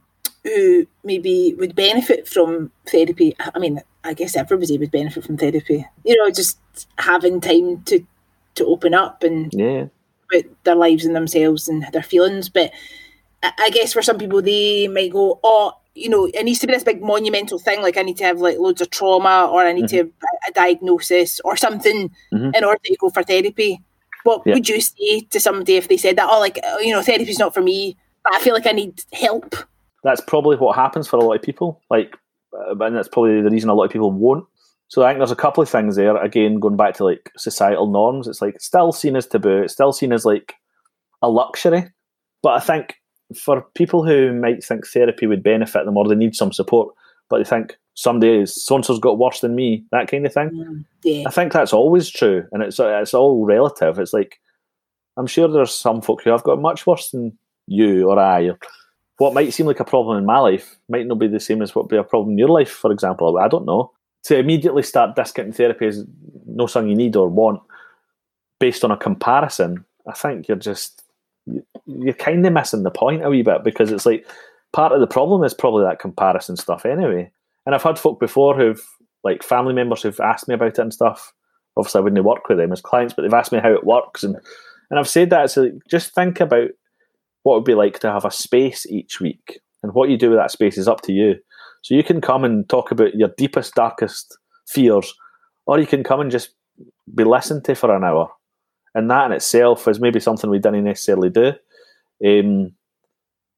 who maybe would benefit from therapy, I mean, I guess everybody would benefit from therapy. You know, just having time to, to open up and yeah. put their lives and themselves and their feelings. But I, I guess for some people, they might go, oh, you know, it needs to be this big monumental thing. Like I need to have like loads of trauma, or I need mm-hmm. to have a diagnosis or something mm-hmm. in order to go for therapy. What yeah. would you say to somebody if they said that, oh, like, you know, therapy's not for me, but I feel like I need help? That's probably what happens for a lot of people. Like, and that's probably the reason a lot of people won't. So I think there's a couple of things there. Again, going back to like societal norms, it's like still seen as taboo. It's still seen as like a luxury. But I think for people who might think therapy would benefit them, or they need some support, but they think somebody is, so-and-so's got worse than me, that kind of thing. Yeah. I think that's always true. And it's it's all relative. It's like, I'm sure there's some folk who have got much worse than you or I. What might seem like a problem in my life might not be the same as what would be a problem in your life, for example. I don't know. To immediately start discounting therapy is no something you need or want based on a comparison, I think you're just, you're kind of missing the point a wee bit, because it's like, part of the problem is probably that comparison stuff anyway. And I've had folk before who've, like family members who've asked me about it and stuff. Obviously I wouldn't work with them as clients, but they've asked me how it works. And, and I've said that, so like, just think about what it would be like to have a space each week, and what you do with that space is up to you. So you can come and talk about your deepest, darkest fears, or you can come and just be listened to for an hour. And that in itself is maybe something we didn't necessarily do. Um,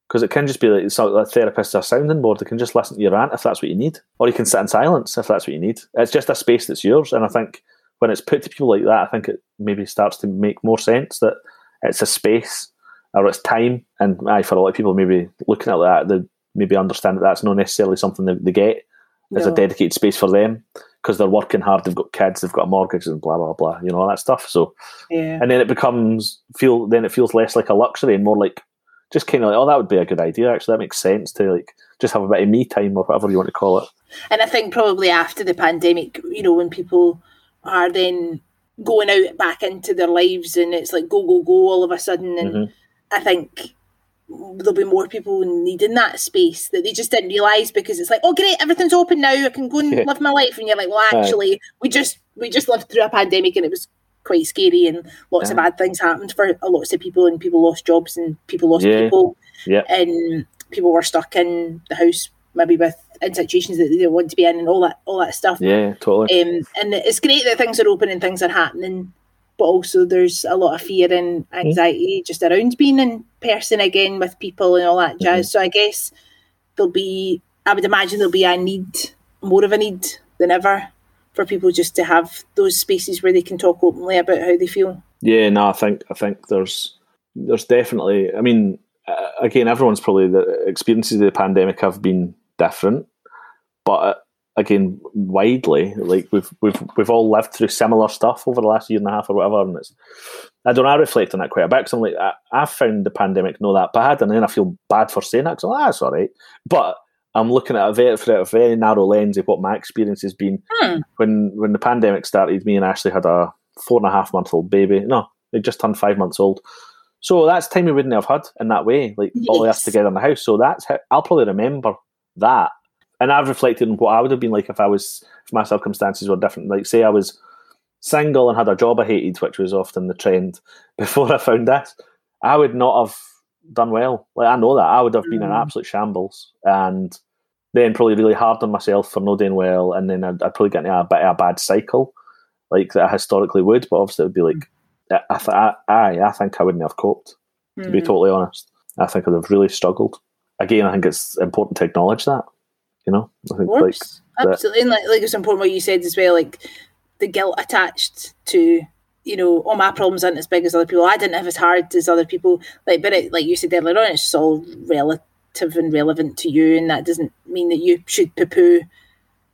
Because it can just be like a therapist or a sounding board. They can just listen to your rant if that's what you need. Or you can sit in silence if that's what you need. It's just a space that's yours. And I think when it's put to people like that, I think it maybe starts to make more sense that it's a space or it's time. And aye, for a lot of people maybe looking at that, they maybe understand that that's not necessarily something that they get as no. a dedicated space for them, because they're working hard, they've got kids, they've got a mortgage and blah, blah, blah, you know, all that stuff. So, yeah. And then it becomes, feel then it feels less like a luxury and more like, just kind of like, oh, that would be a good idea, actually. That makes sense to, like, just have a bit of me time or whatever you want to call it. And I think probably after the pandemic, you know, when people are then going out back into their lives and it's like go, go, go all of a sudden. And mm-hmm. I think there'll be more people needing that space that they just didn't realise, because it's like, oh, great, everything's open now. I can go and yeah. live my life. And you're like, well, actually, right. we just we just lived through a pandemic and it was quite scary, and lots yeah. of bad things happened for lots of people, and people lost jobs and people lost yeah. people yeah. and people were stuck in the house maybe with in situations that they didn't want to be in and all that all that stuff. Yeah, totally. Um, and it's great that things are open and things are happening, but also there's a lot of fear and anxiety mm-hmm. just around being in person again with people and all that jazz. Mm-hmm. So I guess there'll be, I would imagine there'll be a need, more of a need than ever, for people just to have those spaces where they can talk openly about how they feel. Yeah, no, I think I think there's there's definitely. I mean, uh, again, everyone's probably, the experiences of the pandemic have been different, but uh, again, widely, like we've we've we've all lived through similar stuff over the last year and a half or whatever. And it's, I don't know, I reflect on that quite a bit, because I'm like, I, I found the pandemic not that bad, and then I feel bad for saying that because I'm like, ah, it's all right, but I'm looking at a very, a very narrow lens of what my experience has been. Hmm. When when the pandemic started, me and Ashley had a four and a half month old baby. No, they just turned five months old. So that's time we wouldn't have had in that way, like yes. all of us together in the house. So that's how, I'll probably remember that. And I've reflected on what I would have been like if I was, if my circumstances were different. Like say I was single and had a job I hated, which was often the trend before I found this, I would not have done well. Like I know that I would have been mm. in absolute shambles, and then probably really hard on myself for not doing well, and then I'd, I'd probably get into a bit of a bad cycle like that I historically would, but obviously it would be like mm. I, th- I, I, I think I wouldn't have coped, mm. to be totally honest. I think I'd have really struggled. Again, I think it's important to acknowledge that, you know. I think, like, absolutely that, and like, like it's important what you said as well, like the guilt attached to, you know, all my problems aren't as big as other people. I didn't have as hard as other people. Like, but it, like you said earlier on, it's all relative and relevant to you, and that doesn't mean that you should poo-poo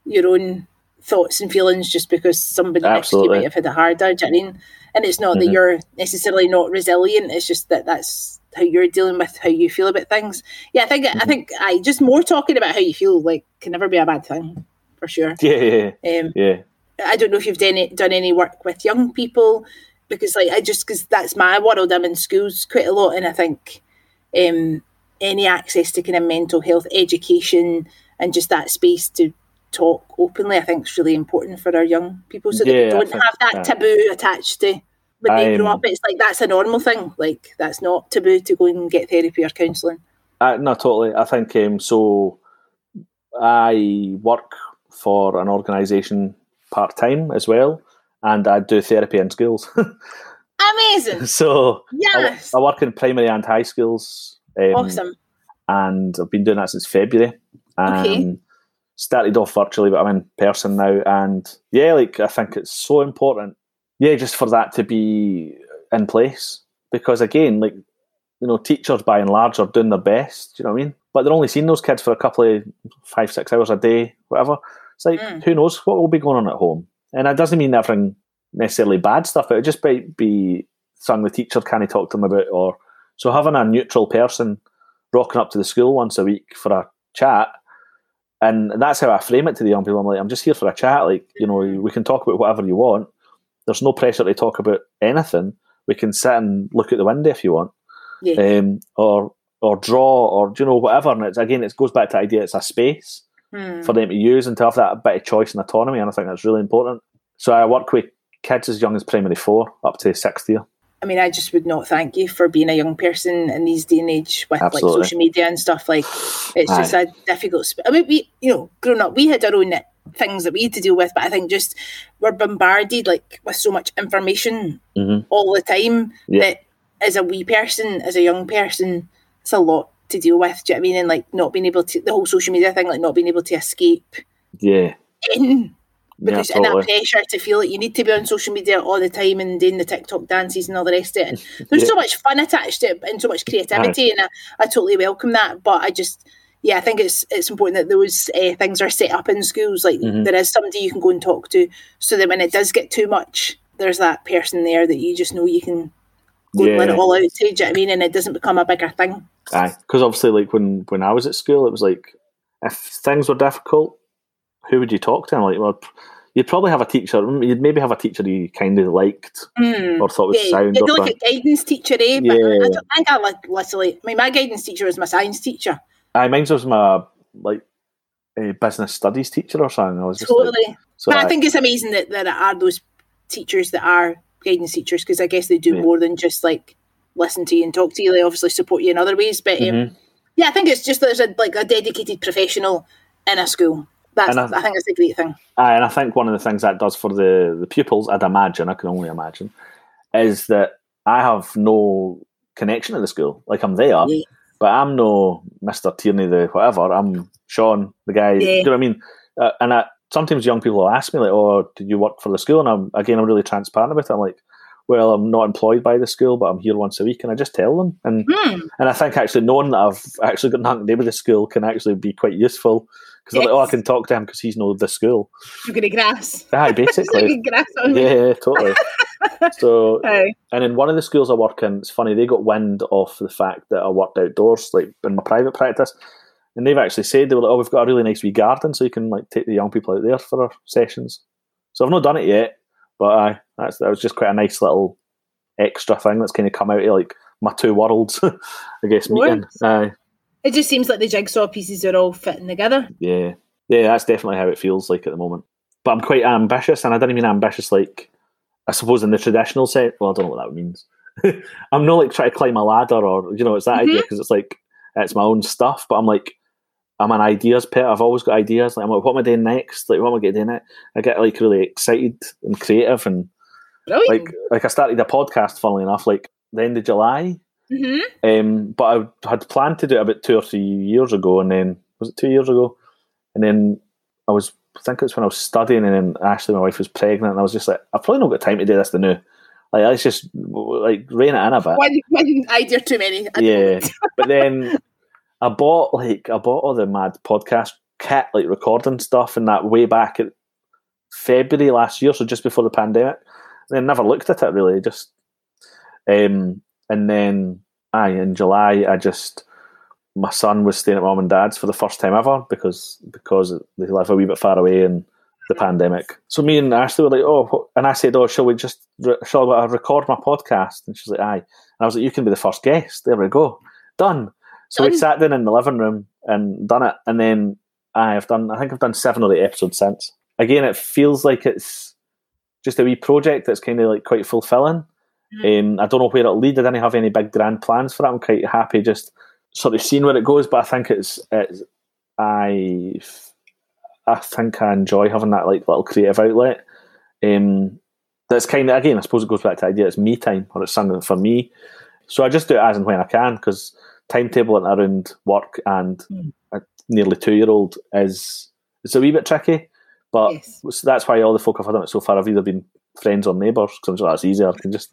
your own thoughts and feelings just because somebody next to you might have had it harder. Do you know what I mean? And it's not mm-hmm. that you're necessarily not resilient. It's just that that's how you're dealing with how you feel about things. Yeah, I think mm-hmm. I think I just more talking about how you feel like can never be a bad thing, for sure. Yeah, yeah, um, yeah. I don't know if you've done any, done any work with young people, because like I just because that's my world. I'm in schools quite a lot, and I think um, any access to kind of mental health education and just that space to talk openly, I think is really important for our young people, so yeah, they don't have that, that taboo attached to when they grow up. It's like that's a normal thing. Like that's not taboo to go and get therapy or counselling. Uh, no, totally. I think um, so. I work for an organisation part time as well, and I do therapy in schools. Amazing. So yes, I, I work in primary and high schools. Um, awesome. And I've been doing that since February. Um, okay. Started off virtually, but I'm in person now. And yeah, like I think it's so important. Yeah, just for that to be in place, because again, like, you know, teachers by and large are doing their best. Do you know what I mean? But they're only seeing those kids for a couple of five, six hours a day, whatever. It's like, mm. who knows what will be going on at home? And that doesn't mean everything necessarily bad stuff, but it just might be something the teacher can't talk to them about. Or so having a neutral person rocking up to the school once a week for a chat, and that's how I frame it to the young people. I'm like, I'm just here for a chat. Like, you know, we can talk about whatever you want. There's no pressure to talk about anything. We can sit and look at the window if you want. Yeah. Um, or or draw, or you know, whatever. And it's, again, it goes back to the idea it's a space hmm. for them to use and to have that bit of choice and autonomy, and I think that's really important. So I work with kids as young as primary four up to sixth year. I mean, I just would not thank you for being a young person in these day and age with Absolutely. like social media and stuff. Like, it's Aye. just a difficult sp- I mean, we, you know, growing up, we had our own things that we had to deal with, but I think just we're bombarded like with so much information mm-hmm. all the time yeah. that as a wee person, as a young person, it's a lot to deal with. Do you know what I mean? And like not being able to, the whole social media thing, like not being able to escape. Yeah. In, because yeah, totally. And that pressure to feel like you need to be on social media all the time and doing the TikTok dances and all the rest of it. And there's yeah. so much fun attached to it and so much creativity, right. and I, I totally welcome that. But I just, yeah, I think it's it's important that those uh, things are set up in schools. Like mm-hmm. there is somebody you can go and talk to, so that when it does get too much, there's that person there that you just know you can go yeah. and let it all out to. Do you know what I mean? And it doesn't become a bigger thing. Aye, because obviously, like when, when I was at school, it was like if things were difficult, who would you talk to? And like, well, you'd probably have a teacher. You'd maybe have a teacher you kind of liked mm. or thought was yeah. sound. You'd look like a guidance teacher, eh? But yeah. I don't think I like literally. I mean, my guidance teacher was my science teacher. I mine was my like a business studies teacher or something. I was just totally. Like, so but I, I think it's amazing that there are those teachers that are guidance teachers, because I guess they do yeah. more than just like listen to you and talk to you. They obviously support you in other ways, but um, mm-hmm. yeah, I think it's just that there's a, like a dedicated professional in a school. That's I, I think that's a great thing. Aye, and I think one of the things that does for the the pupils, I'd imagine, I can only imagine, is that I have no connection to the school. Like I'm there. Yeah. But I'm no Mister Tierney, the whatever. I'm Sean, the guy. Yeah. Do you know what I mean? Uh, and I, sometimes young people will ask me, like, oh, do you work for the school? And I'm again, I'm really transparent about it. I'm like, well, I'm not employed by the school, but I'm here once a week. And I just tell them. And mm. and I think actually knowing that I've actually got nothing to do with the school can actually be quite useful. Because yes. I'm like, oh, I can talk to him because he's no the school. You're going to grass. Aye, basically. grass on yeah, me. yeah, totally. So, Aye. and in one of the schools I work in, it's funny, they got wind of the fact that I worked outdoors, like in my private practice, and they've actually said, they were like, oh, we've got a really nice wee garden, so you can like take the young people out there for our sessions. So I've not done it yet, but uh, that's, that was just quite a nice little extra thing that's kind of come out of like my two worlds, I guess, meeting. Aye. It just seems like the jigsaw pieces are all fitting together. Yeah. Yeah, that's definitely how it feels like at the moment. But I'm quite ambitious, and I don't mean ambitious like, I suppose in the traditional sense. Well, I don't know what that means. I'm not like trying to climb a ladder or, you know, it's that mm-hmm. idea, because it's like, it's my own stuff, but I'm like, I'm an ideas pet. I've always got ideas. Like, I'm like, what am I doing next? Like, what am I getting next? I get like really excited and creative and Brilliant. like, like I started a podcast, funnily enough, like the end of July. Mm-hmm. Um, but I had planned to do it about two or three years ago, and then was it two years ago? And then I was, I think it was when I was studying, and then Ashley, my wife, was pregnant, and I was just like, I've probably not got time to do this to now. Like, let's just like rein it in a bit. One, one idea too many. I yeah, but then I bought like I bought all the mad podcast kit, like recording stuff, and that way back at February last year, so just before the pandemic. And then never looked at it really. Just um. And then, aye, in July, I just, my son was staying at mum and dad's for the first time ever because because they live a wee bit far away in the pandemic. So me and Ashley were like, oh, and I said, oh, shall we just, shall I record my podcast? And she's like, aye. And I was like, you can be the first guest. There we go. Done. So we sat down in the living room and done it, and then I've done. I think I've done seven or eight episodes since. Again, it feels like it's just a wee project that's kind of like quite fulfilling. Mm-hmm. Um, I don't know where it'll lead. I didn't have any big grand plans for it. I'm quite happy just sort of seeing where it goes. But I think it's, it's I, I think I enjoy having that like little creative outlet. Um, that's kind of, again, I suppose it goes back to the idea it's me time, or it's something for me. So I just do it as and when I can, because timetabling around work and mm. a nearly two-year-old is it's a wee bit tricky. But yes. that's why all the folk I've had on it so far have either been friends or neighbours, because that's easier. I can just,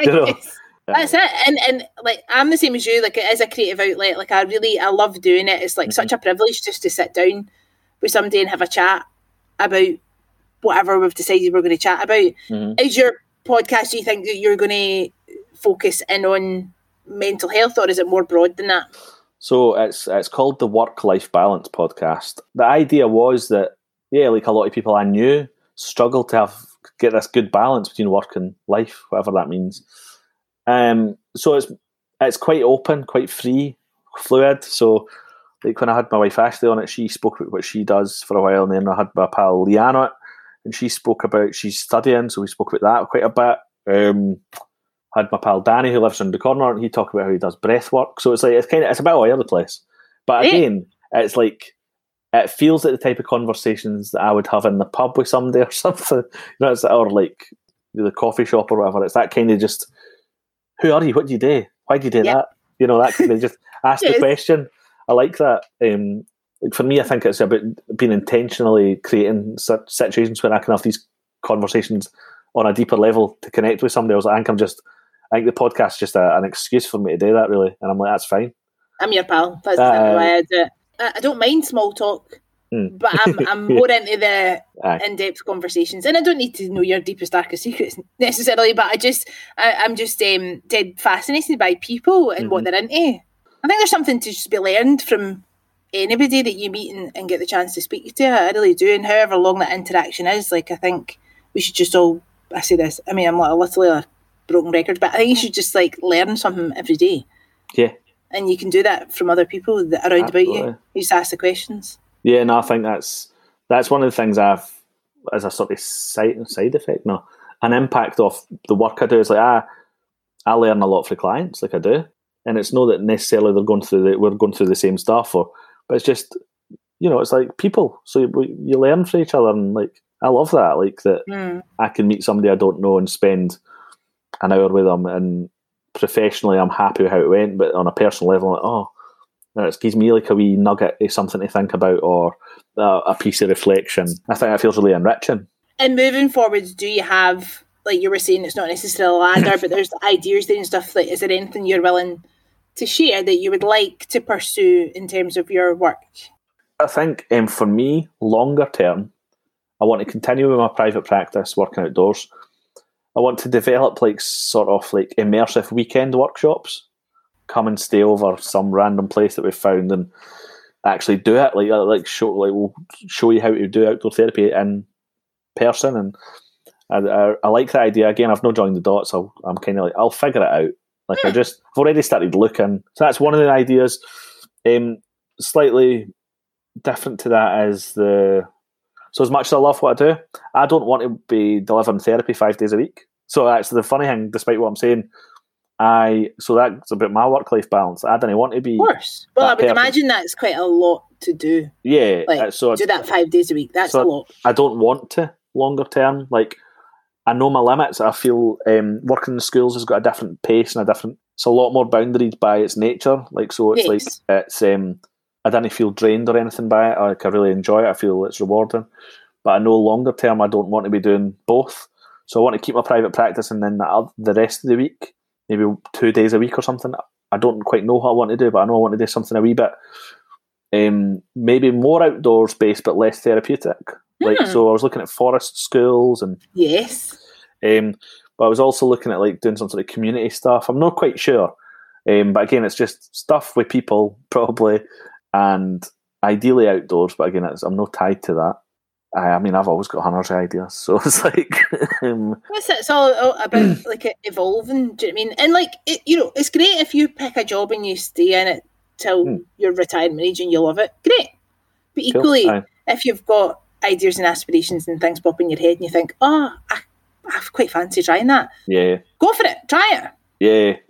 you know. Yes. That's it. And, and like, I'm the same as you. Like, it is a creative outlet. Like, I really, I love doing it. It's like mm-hmm. such a privilege just to sit down with somebody and have a chat about whatever we've decided we're going to chat about. Mm-hmm. Is your podcast, do you think that you're going to focus in on mental health, or is it more broad than that? So it's it's called the Work-Life Balance Podcast. The idea was that, yeah, like a lot of people I knew struggle to have get this good balance between work and life, whatever that means. Um, so it's it's quite open, quite free, fluid. So like when I had my wife Ashley on it, she spoke about what she does for a while, and then I had my pal Liana on it, and she spoke about she's studying, so we spoke about that quite a bit. Um, had my pal Danny, who lives around the corner, and he talked about how he does breath work. So it's like it's kind of it's a bit all over the place. But again, yeah. it's like. It feels like the type of conversations that I would have in the pub with somebody or something, you know, it's, or like the coffee shop or whatever. It's that kind of just, who are you? What do you do? Why do you do yep. that? You know, that kind of just ask the question. I like that. Um, for me, I think it's about being intentionally creating situations where I can have these conversations on a deeper level to connect with somebody else. I think I'm just, I think the podcast is just a, an excuse for me to do that, really. And I'm like, that's fine. I'm your pal. That's uh, the way I do it. I don't mind small talk, mm. but I'm I'm more into the Aye. in-depth conversations, and I don't need to know your deepest, darkest secrets necessarily. But I just I, I'm just um, dead fascinated by people and mm-hmm. what they're into. I think there's something to just be learned from anybody that you meet and, and get the chance to speak to. I really do, and however long that interaction is, like I think we should just all. I say this. I mean, I'm like literally a broken record, but I think you should just like learn something every day. Yeah. And you can do that from other people that are around Absolutely. about you. You just ask the questions. Yeah, no, I think that's that's one of the things I've, as a sort of side, side effect, no, an impact of the work I do is like, I, I learn a lot from clients, like I do. And it's not that necessarily they're going through, the, we're going through the same stuff, or, but it's just, you know, it's like people. So you, you learn from each other, and like, I love that, like that mm. I can meet somebody I don't know and spend an hour with them, and professionally I'm happy with how it went, but on a personal level, like, oh, it gives me like a wee nugget of something to think about, or uh, a piece of reflection. I think that feels really enriching. And moving forwards, do you have, like you were saying, it's not necessarily a ladder, but there's ideas there and stuff, like is there anything you're willing to share that you would like to pursue in terms of your work? I think um, for me, longer term, I want to continue with my private practice, working outdoors. I want to develop like sort of like immersive weekend workshops. Come and stay over some random place that we've found and actually do it. Like like show like we'll show you how to do outdoor therapy in person. And I, I, I like that idea. Again, I've not joined the dots. I'll, I'm kind of like I'll figure it out. Like I just I've already started looking. So that's one of the ideas. Um, slightly different to that is the. So as much as I love what I do, I don't want to be delivering therapy five days a week. So actually, the funny thing, despite what I'm saying, I so that's about my work-life balance. I don't want to be. Of course. Well, I would perfect. imagine that's quite a lot to do. Yeah. Like, so do that five days a week. That's so a lot. I don't want to longer term. Like, I know my limits. I feel um, working in schools has got a different pace and a different. It's a lot more boundaried by its nature. Like, so it's yes. like it's. Um, I didn't feel drained or anything by it. Like I really enjoy it. I feel it's rewarding. But I know longer term I don't want to be doing both. So I want to keep my private practice, and then the, the rest of the week, maybe two days a week or something. I don't quite know what I want to do, but I know I want to do something a wee bit, um, maybe more outdoors based but less therapeutic. Hmm. Like so I was looking at forest schools and yes. Um, but I was also looking at like doing some sort of community stuff. I'm not quite sure. Um, but again, it's just stuff with people probably. And ideally outdoors, but again, it's, I'm not tied to that. I, I mean, I've always got hundreds of ideas, so it's like... um, it's, it's all about like evolving, do you know what I mean? And like, it, you know, it's great if you pick a job and you stay in it till mm. your retirement age and you love it, great. But equally, cool. if you've got ideas and aspirations and things pop in your head and you think, oh, I, I quite fancy trying that. Yeah. Go for it. Try it. Yeah. I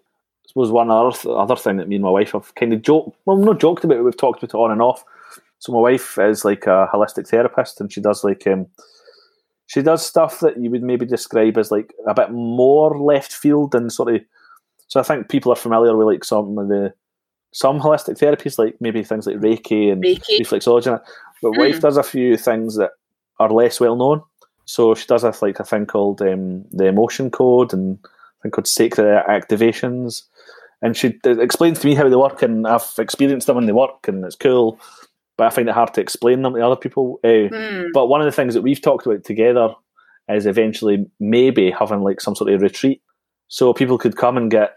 suppose one other, th- other thing that me and my wife have kind of joked, well, not joked about it, we've talked about it on and off. So my wife is like a holistic therapist, and she does like, um, she does stuff that you would maybe describe as like a bit more left field than sort of, so I think people are familiar with like some of the, some holistic therapies, like maybe things like Reiki and Reiki. reflexology. But mm. wife does a few things that are less well known. So she does a, like a thing called um, the emotion code and a thing called sacred activations. And she explains to me how they work, and I've experienced them and they work and it's cool. But I find it hard to explain them to other people. Uh, mm. But one of the things that we've talked about together is eventually maybe having like some sort of retreat. So people could come and get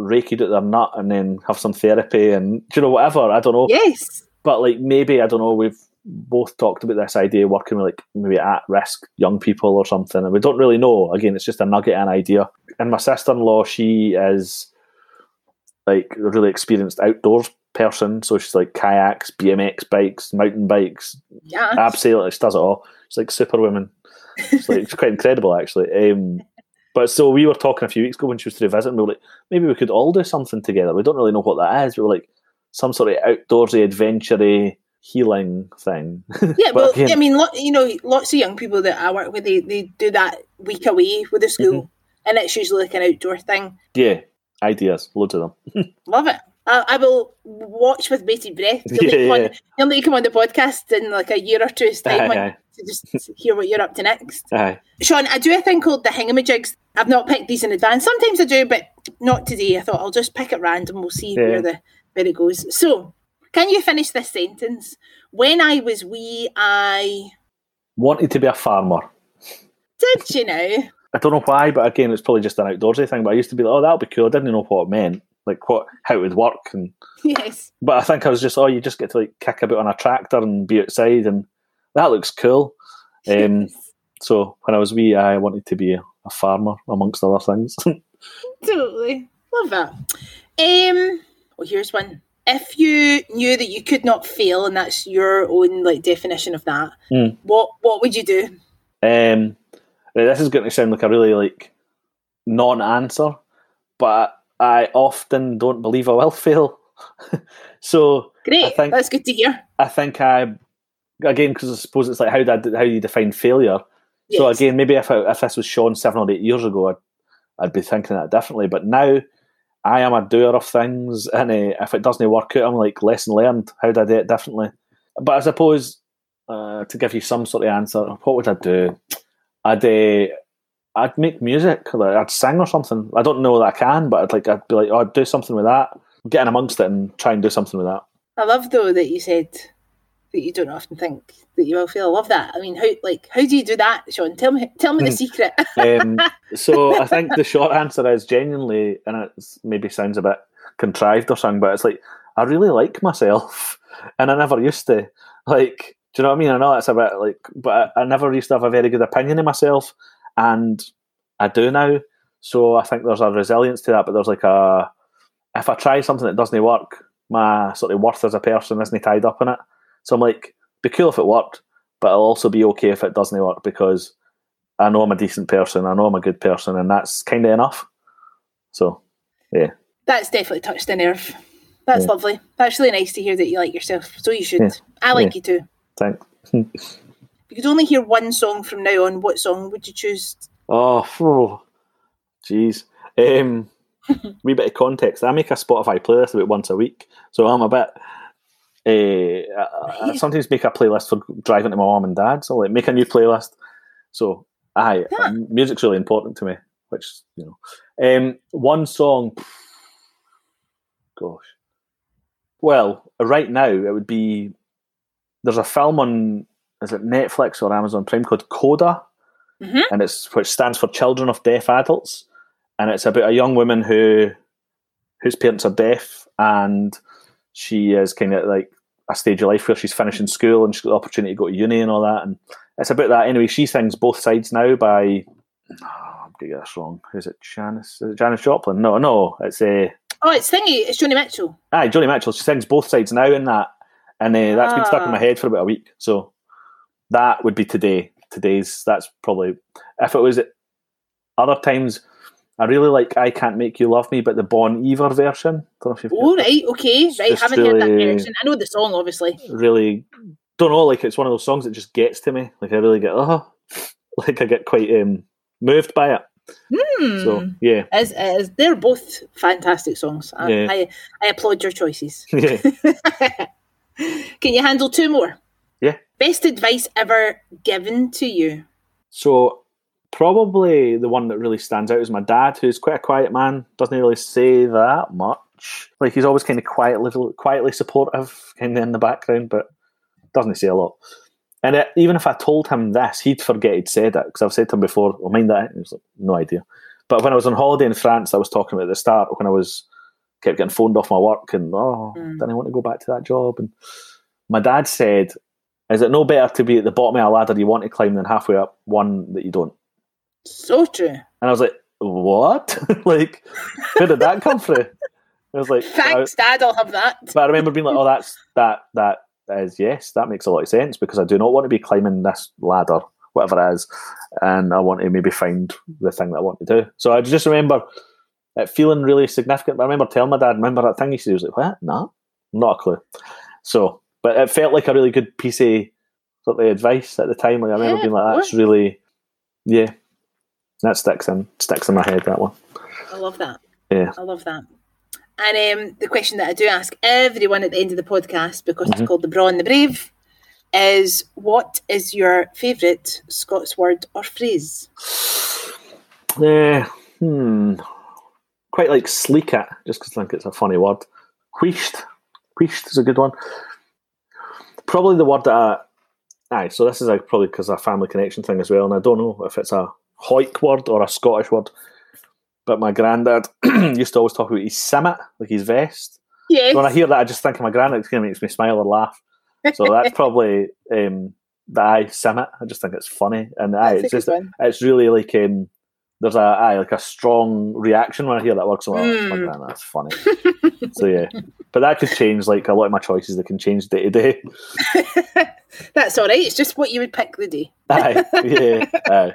Reiki'd at their nut and then have some therapy and, you know, whatever, I don't know. Yes. But like maybe, I don't know, we've both talked about this idea of working with like maybe at-risk young people or something, and we don't really know. Again, it's just a nugget, an idea. And my sister-in-law, she is like a really experienced outdoors person, so she's like kayaks, B M X bikes, mountain bikes. Yeah. Absolutely, she does it all. She's like superwoman. It's like it's quite incredible, actually. Um, But so we were talking a few weeks ago when she was to visit, and we were like, maybe we could all do something together. We don't really know what that is. We were like, some sort of outdoorsy, adventure-y, healing thing. Yeah, well, again, I mean, lo- you know, lots of young people that I work with, they, they do that week away with the school, mm-hmm. and it's usually like an outdoor thing. Yeah, ideas, loads of them. Love it. I, I will watch with bated breath. You'll yeah, yeah. on, you'll come on the podcast in like a year or two's time aye, aye. to just hear what you're up to next. Aye. Sean, I do a thing called the hingamajigs. I've not picked these in advance. Sometimes I do, but not today. I thought I'll just pick at random. We'll see yeah. where the where it goes. So, can you finish this sentence? When I was wee, I... wanted to be a farmer. Did you know? I don't know why, but again, it's probably just an outdoorsy thing. But I used to be like, oh, that'll be cool. I didn't know what it meant. Like what, how it would work, and yes. But I think I was just, oh, you just get to like kick about on a tractor and be outside, and that looks cool. Um, yes. So when I was wee, I wanted to be a farmer, amongst other things. Totally love that. Um, well, here's one. If you knew that you could not fail, and that's your own like definition of that, mm. what what would you do? Um, this is going to sound like a really like non-answer, but I often don't believe I will fail. So great, I think, that's good to hear. I think I, again, because I suppose it's like how that how you define failure. Yes. So again, maybe if I, if this was Sean seven or eight years ago, I'd, I'd be thinking that differently. But now I am a doer of things, and uh, if it doesn't work out, I'm like, lesson learned. How did I do it differently? But I suppose uh, to give you some sort of answer, what would I do? I'd. Uh, I'd make music, or I'd sing or something. I don't know that I can, but I'd like I'd be like, oh, I'd do something with that. Get in amongst it and try and do something with that. I love though that you said that you don't often think that you will fail. I love that. I mean, how like how do you do that, Sean? Tell me, tell me the secret. um, so I think the short answer is genuinely, and it maybe sounds a bit contrived or something, but it's like I really like myself, and I never used to. Like, do you know what I mean? I know that's a bit like, but I, I never used to have a very good opinion of myself. And I do now, so I think there's a resilience to that. But there's like a, if I try something that doesn't work, my sort of worth as a person isn't tied up in it. So I'm like, be cool if it worked, but I'll also be okay if it doesn't work, because I know I'm a decent person, I know I'm a good person, and that's kind of enough. So, yeah. That's definitely touched a nerve. That's yeah. lovely. That's really nice to hear that you like yourself. So you should. Yeah. I like yeah. you too. Thanks. You could only hear one song from now on. What song would you choose? Oh, jeez. Oh, um, wee bit of context. I make a Spotify playlist about once a week, so I'm a bit. Uh, I, I sometimes make a playlist for driving to my mum and dad. So like, make a new playlist. So, aye, yeah. music's really important to me. Which you know, um, one song. Gosh. Well, right now it would be. There's a film on. Is it Netflix or Amazon Prime called CODA, mm-hmm. and it's which stands for Children of Deaf Adults, and it's about a young woman who whose parents are deaf, and she is kind of like a stage of life where she's finishing school and she's got the opportunity to go to uni and all that, and it's about that. Anyway, she sings Both Sides Now by oh, I'm gonna get this wrong. Is it Janis? Is it Janis Joplin? No, no, it's a Oh, it's thingy. It's Joni Mitchell. Aye, Joni Mitchell. She sings both sides now in that, and uh, that's ah. been stuck in my head for about a week. So that would be today. Today's. That's probably. If it was other times, I really like "I Can't Make You Love Me," but the Bon Iver version. Don't know if you've oh right, that. okay, right. Just haven't really, heard that version. I know the song, obviously. Really, don't know. Like it's one of those songs that just gets to me. Like I really get oh, like I get quite um, moved by it. Mm. So yeah, as as they're both fantastic songs. I yeah. I, I applaud your choices. Yeah. Can you handle two more? Yeah. Best advice ever given to you? So probably the one that really stands out is my dad, who's quite a quiet man. Doesn't really say that much. Like he's always kind of quietly quietly supportive, kind of in the background, but doesn't say a lot. And it, even if I told him this, he'd forget he'd said it, because I've said to him before, well, mind that. And he was like, no idea. But when I was on holiday in France, I was talking about at the start, when I was kept getting phoned off my work and, oh, mm. then I want to go back to that job. And my dad said, is it no better to be at the bottom of a ladder you want to climb than halfway up one that you don't? So true. And I was like, what? Like, where did that come from? I was like, thanks, I, Dad, I'll have that. But I remember being like, oh, that's that, that. Is yes, that makes a lot of sense, because I do not want to be climbing this ladder, whatever it is, and I want to maybe find the thing that I want to do. So I just remember it feeling really significant. I remember telling my dad, remember that thing he said? He was like, what? No, not a clue. So, but it felt like a really good piece of sort of advice at the time. Like I remember yeah, being like, that's really, yeah, that sticks in, sticks in my head, that one. I love that. Yeah. I love that. And um, the question that I do ask everyone at the end of the podcast, because mm-hmm. it's called The Braw and the Brave, is what is your favourite Scots word or phrase? Uh, hmm. Quite like sleek it, just because I think it's a funny word. Wheeshed. Wheeshed is a good one. Probably the word that I... Aye, so this is a, probably because of a family connection thing as well, and I don't know if it's a Hoyk word or a Scottish word. But my granddad used to always talk about his simmet, like his vest. Yes. So when I hear that, I just think of my granddad. It kind of makes me smile or laugh. So that's probably um, the aye simmet. I just think it's funny, and aye, it's just one. It's really like um, there's a aye, like a strong reaction when I hear that word. So I'm like, mm. oh, my granddad, that's funny. So yeah, but that could change. Like a lot of my choices, they can change day to day. That's all right. It's just what you would pick the day. Aye, yeah, aye.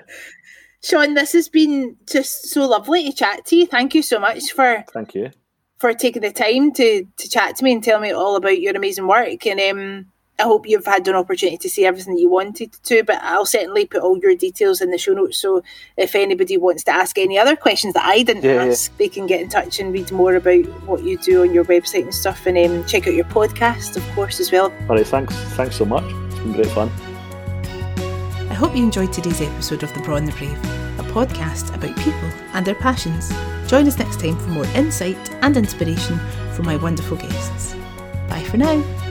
Sean, this has been just so lovely to chat to you. Thank you so much for thank you for taking the time to, to chat to me and tell me all about your amazing work. And um, I hope you've had an opportunity to see everything that you wanted to, but I'll certainly put all your details in the show notes, so if anybody wants to ask any other questions that I didn't yeah, ask, yeah. they can get in touch and read more about what you do on your website and stuff, and um, check out your podcast, of course, as well. All right, thanks. Thanks so much. It's been great fun. I hope you enjoyed today's episode of The Braw and the Brave, a podcast about people and their passions. Join us next time for more insight and inspiration from my wonderful guests. Bye for now.